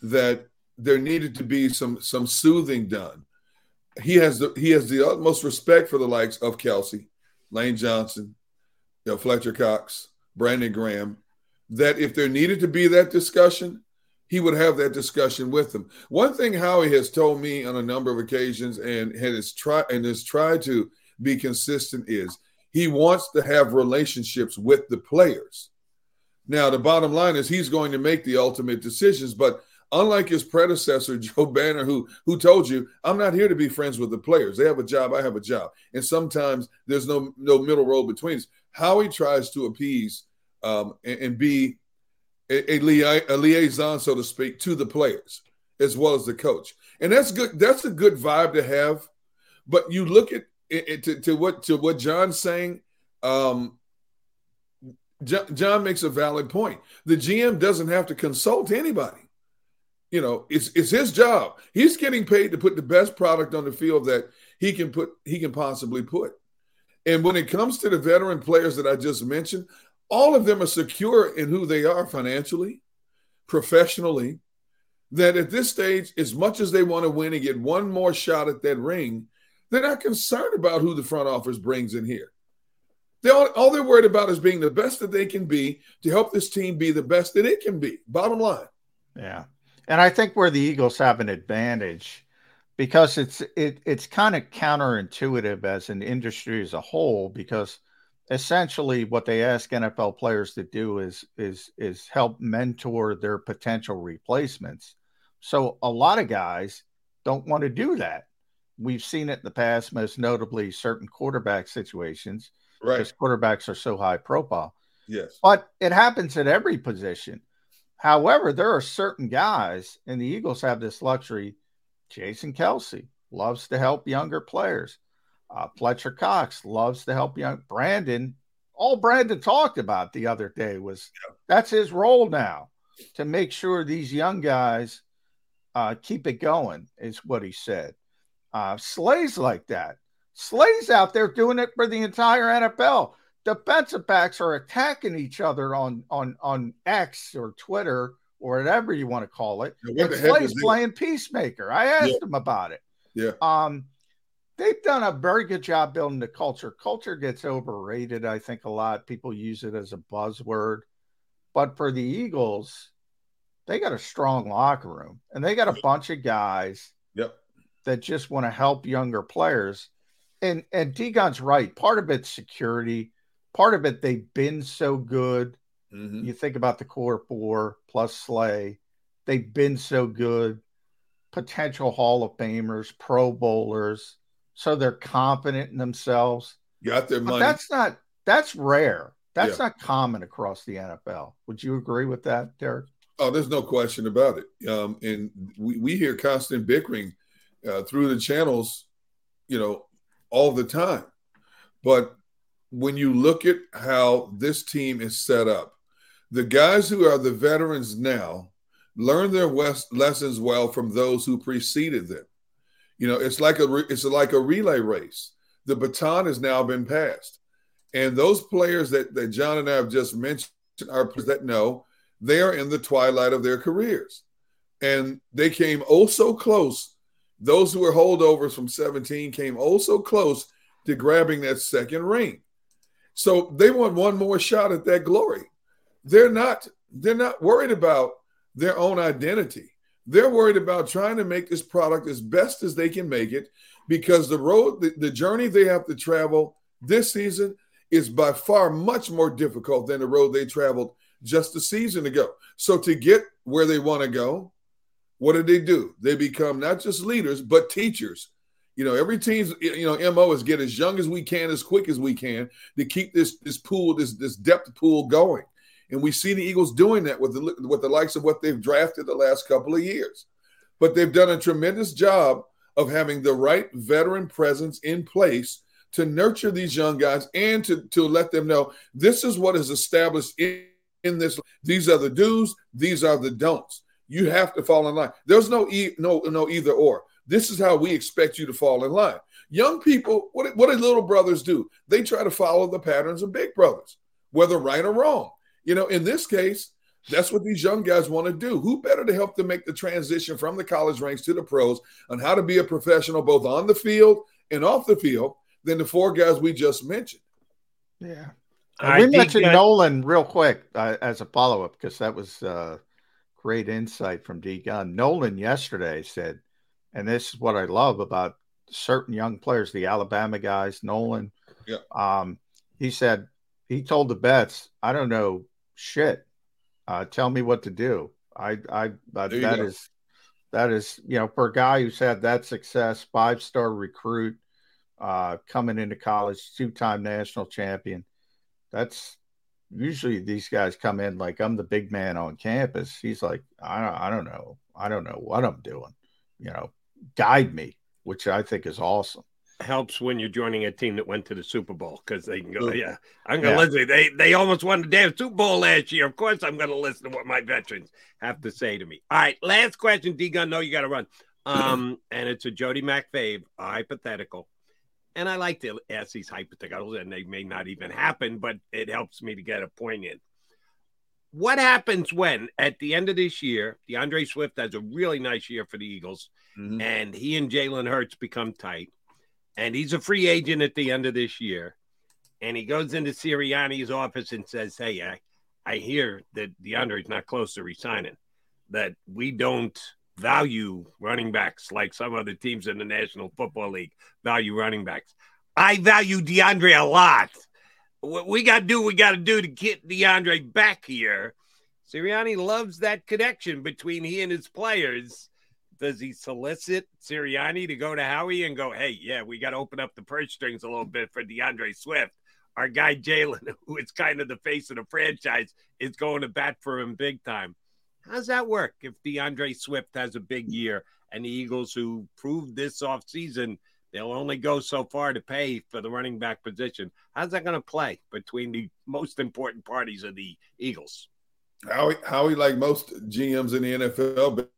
that there needed to be some soothing done, he has the utmost respect for the likes of Kelsey, Lane Johnson, Fletcher Cox, Brandon Graham, that if there needed to be that discussion, he would have that discussion with them. One thing Howie has told me on a number of occasions and has tried to be consistent is he wants to have relationships with the players. Now, the bottom line is he's going to make the ultimate decisions, but unlike his predecessor, Joe Banner, who told you, I'm not here to be friends with the players. They have a job, I have a job. And sometimes there's no middle road between us. Howie tries to appease and be a liaison, so to speak, to the players as well as the coach, and that's good. That's a good vibe to have. But you look at it to what John's saying. John makes a valid point. The GM doesn't have to consult anybody. It's his job. He's getting paid to put the best product on the field that he can possibly put. And when it comes to the veteran players that I just mentioned, all of them are secure in who they are financially, professionally, that at this stage, as much as they want to win and get one more shot at that ring, they're not concerned about who the front office brings in here. All they're worried about is being the best that they can be to help this team be the best that it can be, bottom line. Yeah, and I think where the Eagles have an advantage, because it's kind of counterintuitive as an industry as a whole, because essentially what they ask NFL players to do is help mentor their potential replacements. So a lot of guys don't want to do that. We've seen it in the past, most notably certain quarterback situations, right? Because quarterbacks are so high profile. Yes. But it happens at every position. However, there are certain guys, and the Eagles have this luxury. Jason Kelsey loves to help younger players. Fletcher Cox loves to help young Brandon. All Brandon talked about the other day was that's his role now, to make sure these young guys keep it going, is what he said. Slay's like that. Slay's out there doing it for the entire NFL. Defensive backs are attacking each other on X or Twitter or whatever you want to call it. Yeah, and Slay's playing peacemaker. I asked him about it. Yeah. They've done a very good job building the culture. Culture gets overrated, I think, a lot. People use it as a buzzword. But for the Eagles, they got a strong locker room. And they got a bunch of guys that just want to help younger players. And D-Gun's right. Part of it's security. Part of it, they've been so good. Mm-hmm. You think about the core four plus Slay. They've been so good. Potential Hall of Famers, Pro Bowlers. So they're confident in themselves. Got their money. But that's rare. That's not common across the NFL. Would you agree with that, Derek? Oh, there's no question about it. And we hear constant bickering through the channels, all the time. But when you look at how this team is set up, the guys who are the veterans now learn their lessons well from those who preceded them. It's like a relay race. The baton has now been passed. And those players that John and I have just mentioned are players that know they are in the twilight of their careers. And they came oh so close. Those who were holdovers from 17 came oh so close to grabbing that second ring. So they want one more shot at that glory. They're not worried about their own identity. They're worried about trying to make this product as best as they can make it, because the journey they have to travel this season is by far much more difficult than the road they traveled just a season ago. So to get where they want to go, what do? They become not just leaders, but teachers. Every team's MO is get as young as we can, as quick as we can, to keep this pool, this depth pool going. And we see the Eagles doing that with the likes of what they've drafted the last couple of years. But they've done a tremendous job of having the right veteran presence in place to nurture these young guys and to let them know this is what is established in this. These are the do's. These are the don'ts. You have to fall in line. There's no either or. This is how we expect you to fall in line. Young people, what do little brothers do? They try to follow the patterns of big brothers, whether right or wrong. In this case, That's what these young guys want to do. Who better to help them make the transition from the college ranks to the pros on how to be a professional both on the field and off the field than the four guys we just mentioned? Yeah. We mentioned Nolan real quick as a follow-up because that was great insight from D. Gunn. Nolan yesterday said, and this is what I love about certain young players, the Alabama guys, Nolan. Yeah. He said, he told the bets, I don't know shit. Tell me what to do. That is, you know, for a guy who's had that success, five-star recruit coming into college, two-time national champion. That's usually these guys come in like, I'm the big man on campus. He's like, I don't know. I don't know what I'm doing, you know, guide me, which I think is awesome. Helps when you're joining a team that went to the Super Bowl because they can go, yeah, I'm going to listen. They almost won the damn Super Bowl last year. Of course, I'm going to listen to what my veterans have to say to me. All right, last question, D-Gun. No, you got to run. And it's a Jody Mac fave, a hypothetical. And I like to ask these hypotheticals, and they may not even happen, but it helps me to get a point in. What happens when, at the end of this year, DeAndre Swift has a really nice year for the Eagles, mm-hmm. and he and Jalen Hurts become tight? And he's a free agent at the end of this year. And he goes into Sirianni's office and says, hey, I hear that DeAndre's not close to resigning, that we don't value running backs like some other teams in the National Football League value running backs. I value DeAndre a lot. What we got to do, we got to do to get DeAndre back here. Sirianni loves that connection between he and his players. Does he solicit Sirianni to go to Howie and go, hey, yeah, we got to open up the purse strings a little bit for DeAndre Swift. Our guy Jalen, who is kind of the face of the franchise, is going to bat for him big time. How's that work if DeAndre Swift has a big year and the Eagles, who proved this offseason, they'll only go so far to pay for the running back position? How's that going to play between the most important parties of the Eagles? Howie, like most GMs in the NFL, but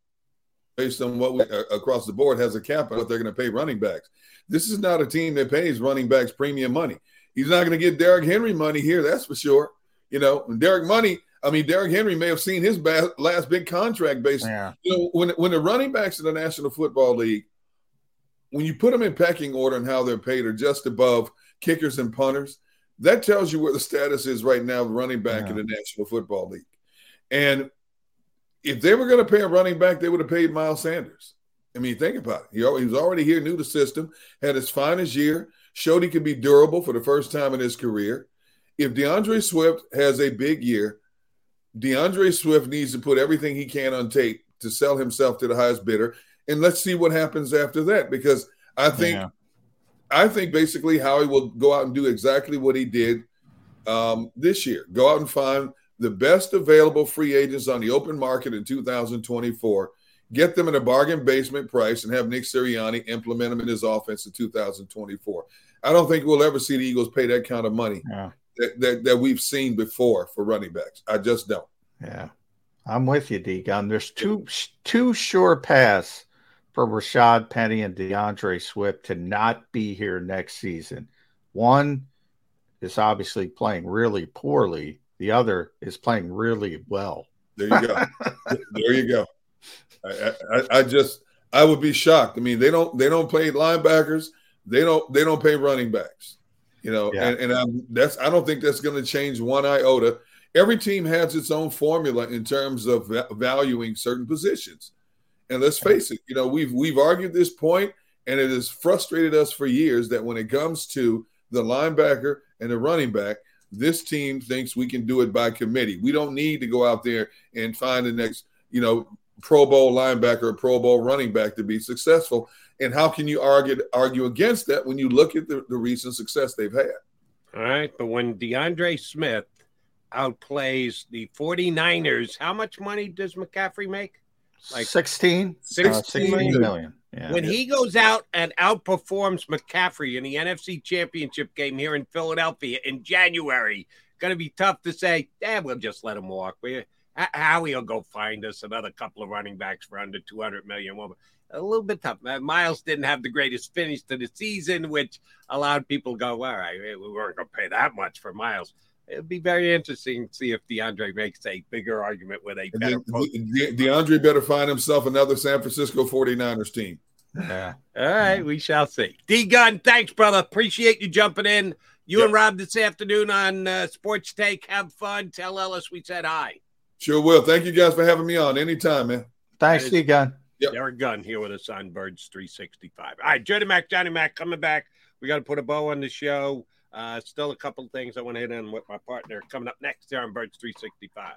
based on what we across the board has a cap on what they're going to pay running backs. This is not a team that pays running backs premium money. He's not going to get Derrick Henry money here, that's for sure. You know, Derrick Henry may have seen his last big contract based. Yeah. You know, when the running backs in the National Football League, when you put them in pecking order and how they're paid are just above kickers and punters, that tells you where the status is right now of running back in the National Football League. And if they were going to pay a running back, they would have paid Miles Sanders. I mean, think about it. He was already here, knew the system, had his finest year, showed he could be durable for the first time in his career. If DeAndre Swift has a big year, DeAndre Swift needs to put everything he can on tape to sell himself to the highest bidder. And let's see what happens after that, because I think basically Howie will go out and do exactly what he did this year. Go out and find the best available free agents on the open market in 2024, get them at a bargain basement price, and have Nick Sirianni implement them in his offense in 2024. I don't think we'll ever see the Eagles pay that kind of money that we've seen before for running backs. I just don't. Yeah, I'm with you, D-Gun. There's two sure paths for Rashad Penny and DeAndre Swift to not be here next season. One is obviously playing really poorly. The other is playing really well. There you go. I would be shocked. I mean, they don't play linebackers. They don't pay running backs. You know, I don't think that's going to change one iota. Every team has its own formula in terms of valuing certain positions. And let's face it, you know, we've argued this point, and it has frustrated us for years that when it comes to the linebacker and the running back, this team thinks we can do it by committee. We don't need to go out there and find the next, you know, Pro Bowl linebacker or Pro Bowl running back to be successful. And how can you argue against that when you look at the recent success they've had? All right, but when DeAndre Smith outplays the 49ers, how much money does McCaffrey make? Like 16 million. Yeah. When he goes out and outperforms McCaffrey in the NFC Championship game here in Philadelphia in January, going to be tough to say, we'll just let him walk. Howie will go find us another couple of running backs for under $200 million. A little bit tough. Miles didn't have the greatest finish to the season, which allowed people to go, all right, we weren't going to pay that much for Miles. it'd be very interesting to see if DeAndre makes a bigger argument with a better DeAndre better find himself another San Francisco 49ers team. All right, we shall see. D-Gun, thanks, brother. Appreciate you jumping in. You and Rob this afternoon on Sports Take. Have fun. Tell Ellis we said hi. Sure will. Thank you guys for having me on. Anytime, man. Thanks, D-Gun. Derrick Gunn here with us on Birds 365. All right, Jody Mac, Johnny Mac coming back. We got to put a bow on the show. Still a couple of things I want to hit on with my partner coming up next here on Birds 365.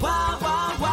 Wow, wow, wow.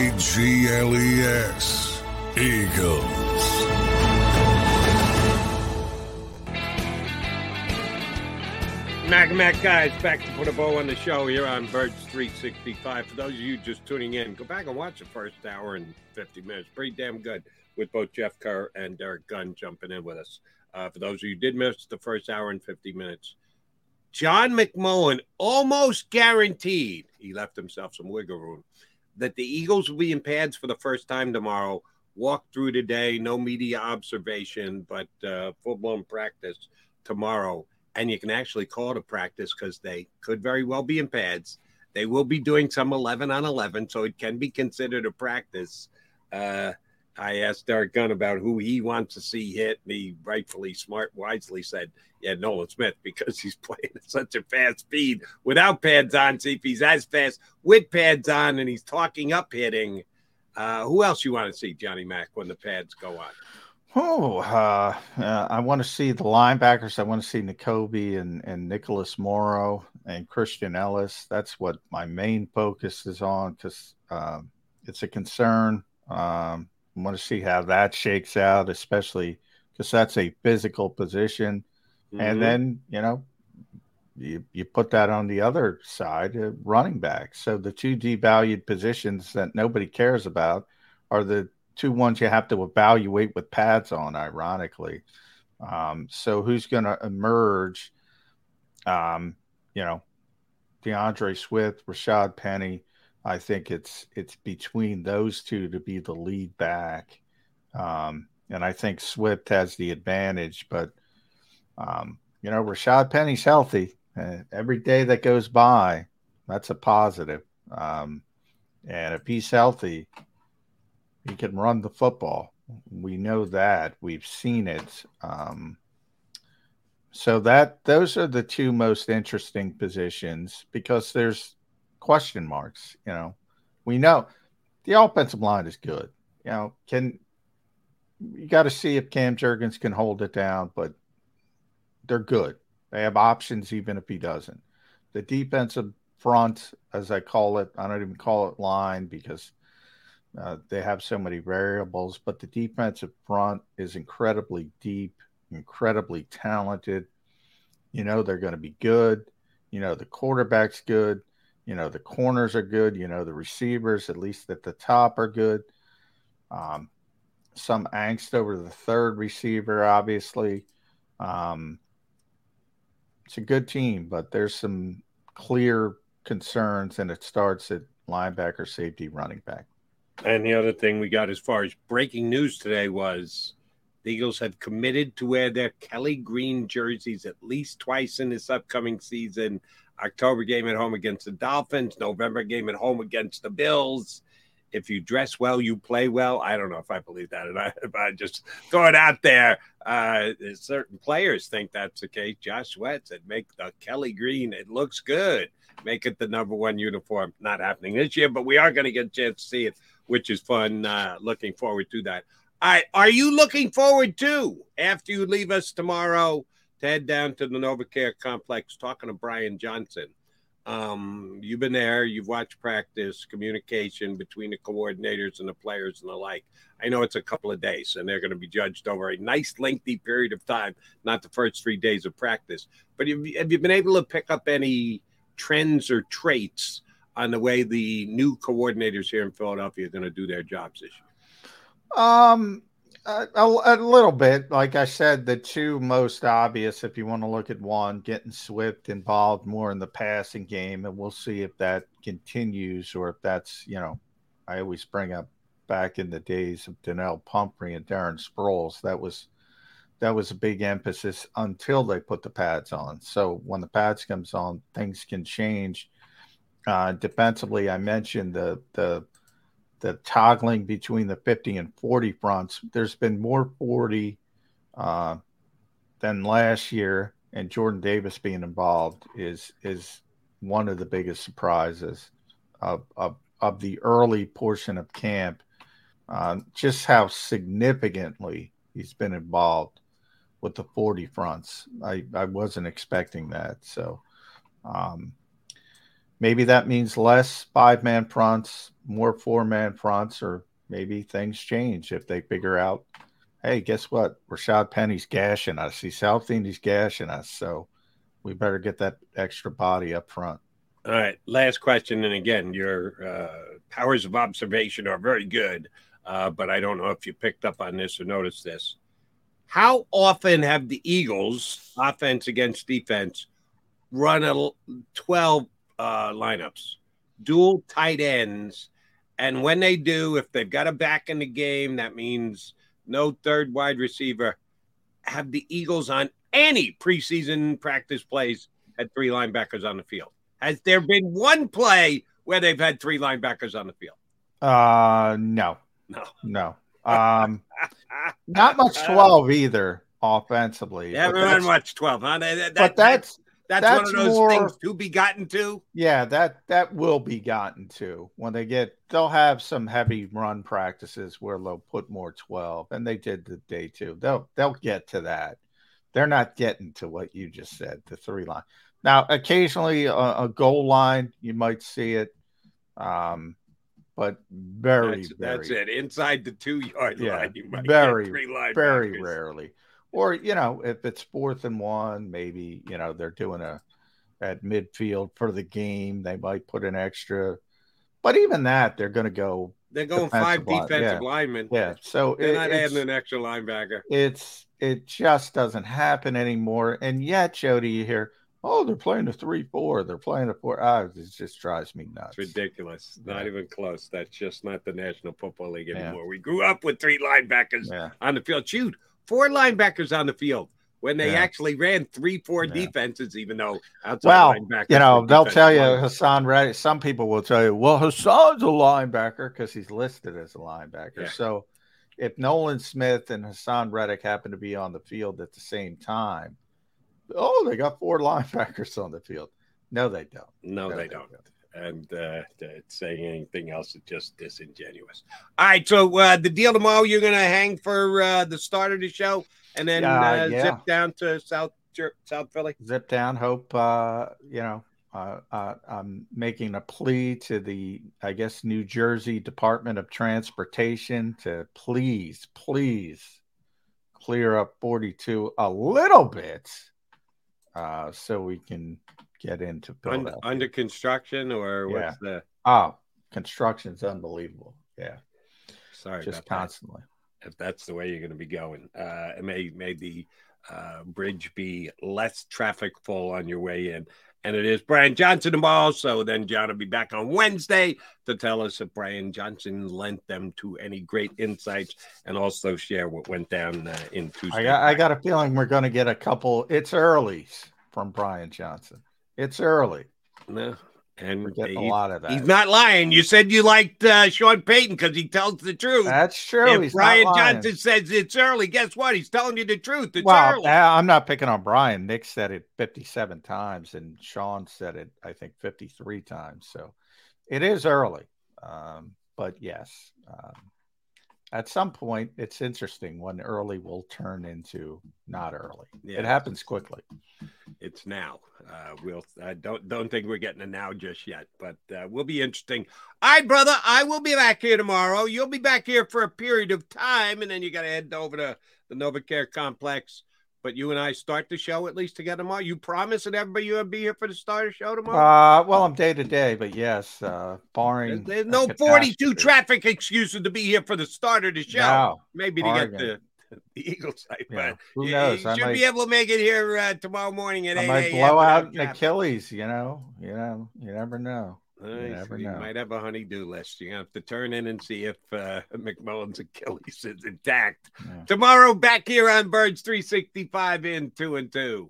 Eagles. Mac and Mac, guys, back to put a bow on the show here on Birds 365. For those of you just tuning in, go back and watch the first hour and 50 minutes. Pretty damn good with both Jeff Kerr and Derrick Gunn jumping in with us. For those of you who did miss the first hour and 50 minutes, John McMullen almost guaranteed, he left himself some wiggle room, that the Eagles will be in pads for the first time tomorrow. Walk through today, no media observation, but full-blown practice tomorrow. And you can actually call it a practice because they could very well be in pads. They will be doing some 11 on 11, so it can be considered a practice. I asked Derrick Gunn about who he wants to see hit, and he rightfully, smart, wisely said, yeah, Nolan Smith, because he's playing at such a fast speed without pads on. See if he's as fast with pads on, and he's talking up hitting. Who else you want to see, Johnny Mac, when the pads go on? Oh, I want to see the linebackers. I want to see Nakobe and Nicholas Morrow and Christian Ellis. That's what my main focus is on because it's a concern. I want to see how that shakes out, especially because that's a physical position. Mm-hmm. And then, you know, you put that on the other side, running back. So the two devalued positions that nobody cares about are the two ones you have to evaluate with pads on, ironically. So who's going to emerge? You know, DeAndre Swift, Rashad Penny. I think it's between those two to be the lead back. And I think Swift has the advantage, but, you know, Rashad Penny's healthy. Every day that goes by, that's a positive. And if he's healthy, he can run the football. We know that. We've seen it. So that those are the two most interesting positions because there's question marks. You know, we know the offensive line is good. You know, you got to see if Cam Jurgens can hold it down, but they're good. They have options even if he doesn't. The defensive front, as I call it, I don't even call it line because they have so many variables, but the defensive front is incredibly deep, incredibly talented. You know, they're going to be good. You know, the quarterback's good. You know, the corners are good. You know, the receivers, at least at the top, are good. Some angst over the third receiver, obviously. It's a good team, but there's some clear concerns, and it starts at linebacker, safety, running back. And the other thing we got as far as breaking news today was the Eagles have committed to wear their Kelly Green jerseys at least twice in this upcoming season. October game at home against the Dolphins, November game at home against the Bills. If you dress well, you play well. I don't know if I believe that. And if I just throw it out there, certain players think that's the case. Josh Sweat said, make the Kelly Green. It looks good. Make it the #1 uniform. Not happening this year, but we are going to get a chance to see it, which is fun. Looking forward to that. All right. Are you looking forward to, after you leave us tomorrow, to head down to the NovaCare Complex, talking to Brian Johnson? You've been there, you've watched practice, communication between the coordinators and the players and the like. I know it's a couple of days, and they're going to be judged over a nice lengthy period of time, not the first 3 days of practice. But have you been able to pick up any trends or traits on the way the new coordinators here in Philadelphia are going to do their jobs this year? A little bit. Like I said, the two most obvious, if you want to look at one, getting Swift involved more in the passing game, and we'll see if that continues or if that's, you know, I always bring up back in the days of Donnell Pumphrey and Darren Sproles. That was a big emphasis until they put the pads on. So when the pads comes on, things can change. Defensively, I mentioned the toggling between the 50 and 40 fronts. There's been more 40 than last year, and Jordan Davis being involved is one of the biggest surprises of the early portion of camp, just how significantly he's been involved with the 40 fronts. I wasn't expecting that. So maybe that means less 5-man fronts, more 4-man fronts, or maybe things change if they figure out, hey, guess what? Rashad Penny's gashing us. He's healthy and he's gashing us. So we better get that extra body up front. All right. Last question. And again, your powers of observation are very good, but I don't know if you picked up on this or noticed this. How often have the Eagles, offense against defense, run a 12 lineups, dual tight ends? And when they do, if they've got a back in the game, that means no third wide receiver. Have the Eagles on any preseason practice plays had 3 linebackers on the field? Has there been one play where they've had 3 linebackers on the field? No. Not much 12 either offensively. Everyone watched 12, huh? That's one of those more things to be gotten to. Yeah, that will be gotten to when they'll have some heavy run practices where they'll put more 12, and they did the day 2. They'll get to that. They're not getting to what you just said, the 3 line. Now, occasionally a goal line, you might see it, but very. That's it. Inside the 2-yard line, you might get 3 linebackers. Very rarely. Or, you know, if it's 4th and 1, maybe, you know, they're doing at midfield for the game, they might put an extra. But even that, they're going to go They're going five defensive linemen. Yeah, so they're not adding an extra linebacker. It just doesn't happen anymore. And yet, Jody, you hear, oh, they're playing a 3-4. They're playing a 4. It just drives me nuts. It's ridiculous. Not even close. That's just not the National Football League anymore. We grew up with three linebackers on the field. Shoot, four linebackers on the field when they actually ran 3-4 defenses, even though outside linebackers. You know, they'll tell you, Hassan Reddick, some people will tell you, well, Hassan's a linebacker because he's listed as a linebacker. Yeah. So if Nolan Smith and Hassan Reddick happen to be on the field at the same time, oh, they got four linebackers on the field. No, they don't. No, they don't. And saying anything else is just disingenuous. All right, so the deal tomorrow, you're going to hang for the start of the show and then zip down to South Philly? Zip down. Hope, I'm making a plea to the, I guess, New Jersey Department of Transportation to please clear up 42 a little bit. So we can get into Philadelphia. Under construction or what's the... Oh, construction's unbelievable. Yeah. Sorry just about constantly. That. If that's the way you're going to be going. It may the bridge be less traffic full on your way in. And it is Brian Johnson tomorrow, so then John will be back on Wednesday to tell us if Brian Johnson lent them to any great insights and also share what went down in Tuesday. I got a feeling we're going to get a couple it's earlies from Brian Johnson. It's early. No, and we're getting a lot of that. He's not lying. You said you liked Sean Payton because he tells the truth. That's true. If he's Brian Johnson says it's early, guess what? He's telling you the truth. It's early. I'm not picking on Brian. Nick said it 57 times, and Sean said it, I think, 53 times. So it is early. But, yes, at some point, it's interesting when early will turn into not early. Yeah. It happens quickly. It's now. I don't think we're getting a now just yet, but we'll be interesting. All right, brother, I will be back here tomorrow. You'll be back here for a period of time, and then you got to head over to the NovaCare Complex. But you and I start the show at least together tomorrow. You promise that everybody you're going to be here for the start of the show tomorrow? Well, I'm day to day, but yes, barring. There's no 42 traffic excuses to be here for the start of the show. No, maybe bargain. To get the Eagles. Yeah, who knows? You should be able to make it here tomorrow morning at 8 a.m. I might blow out an Achilles, you know, you never know. You might have a honey-do list. You're going to have to turn in and see if McMullen's Achilles is intact. Yeah. Tomorrow, back here on Birds 365 in 2 and 2.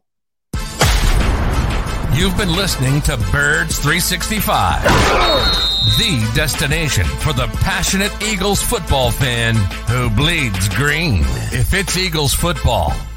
You've been listening to Birds 365, the destination for the passionate Eagles football fan who bleeds green. If it's Eagles football,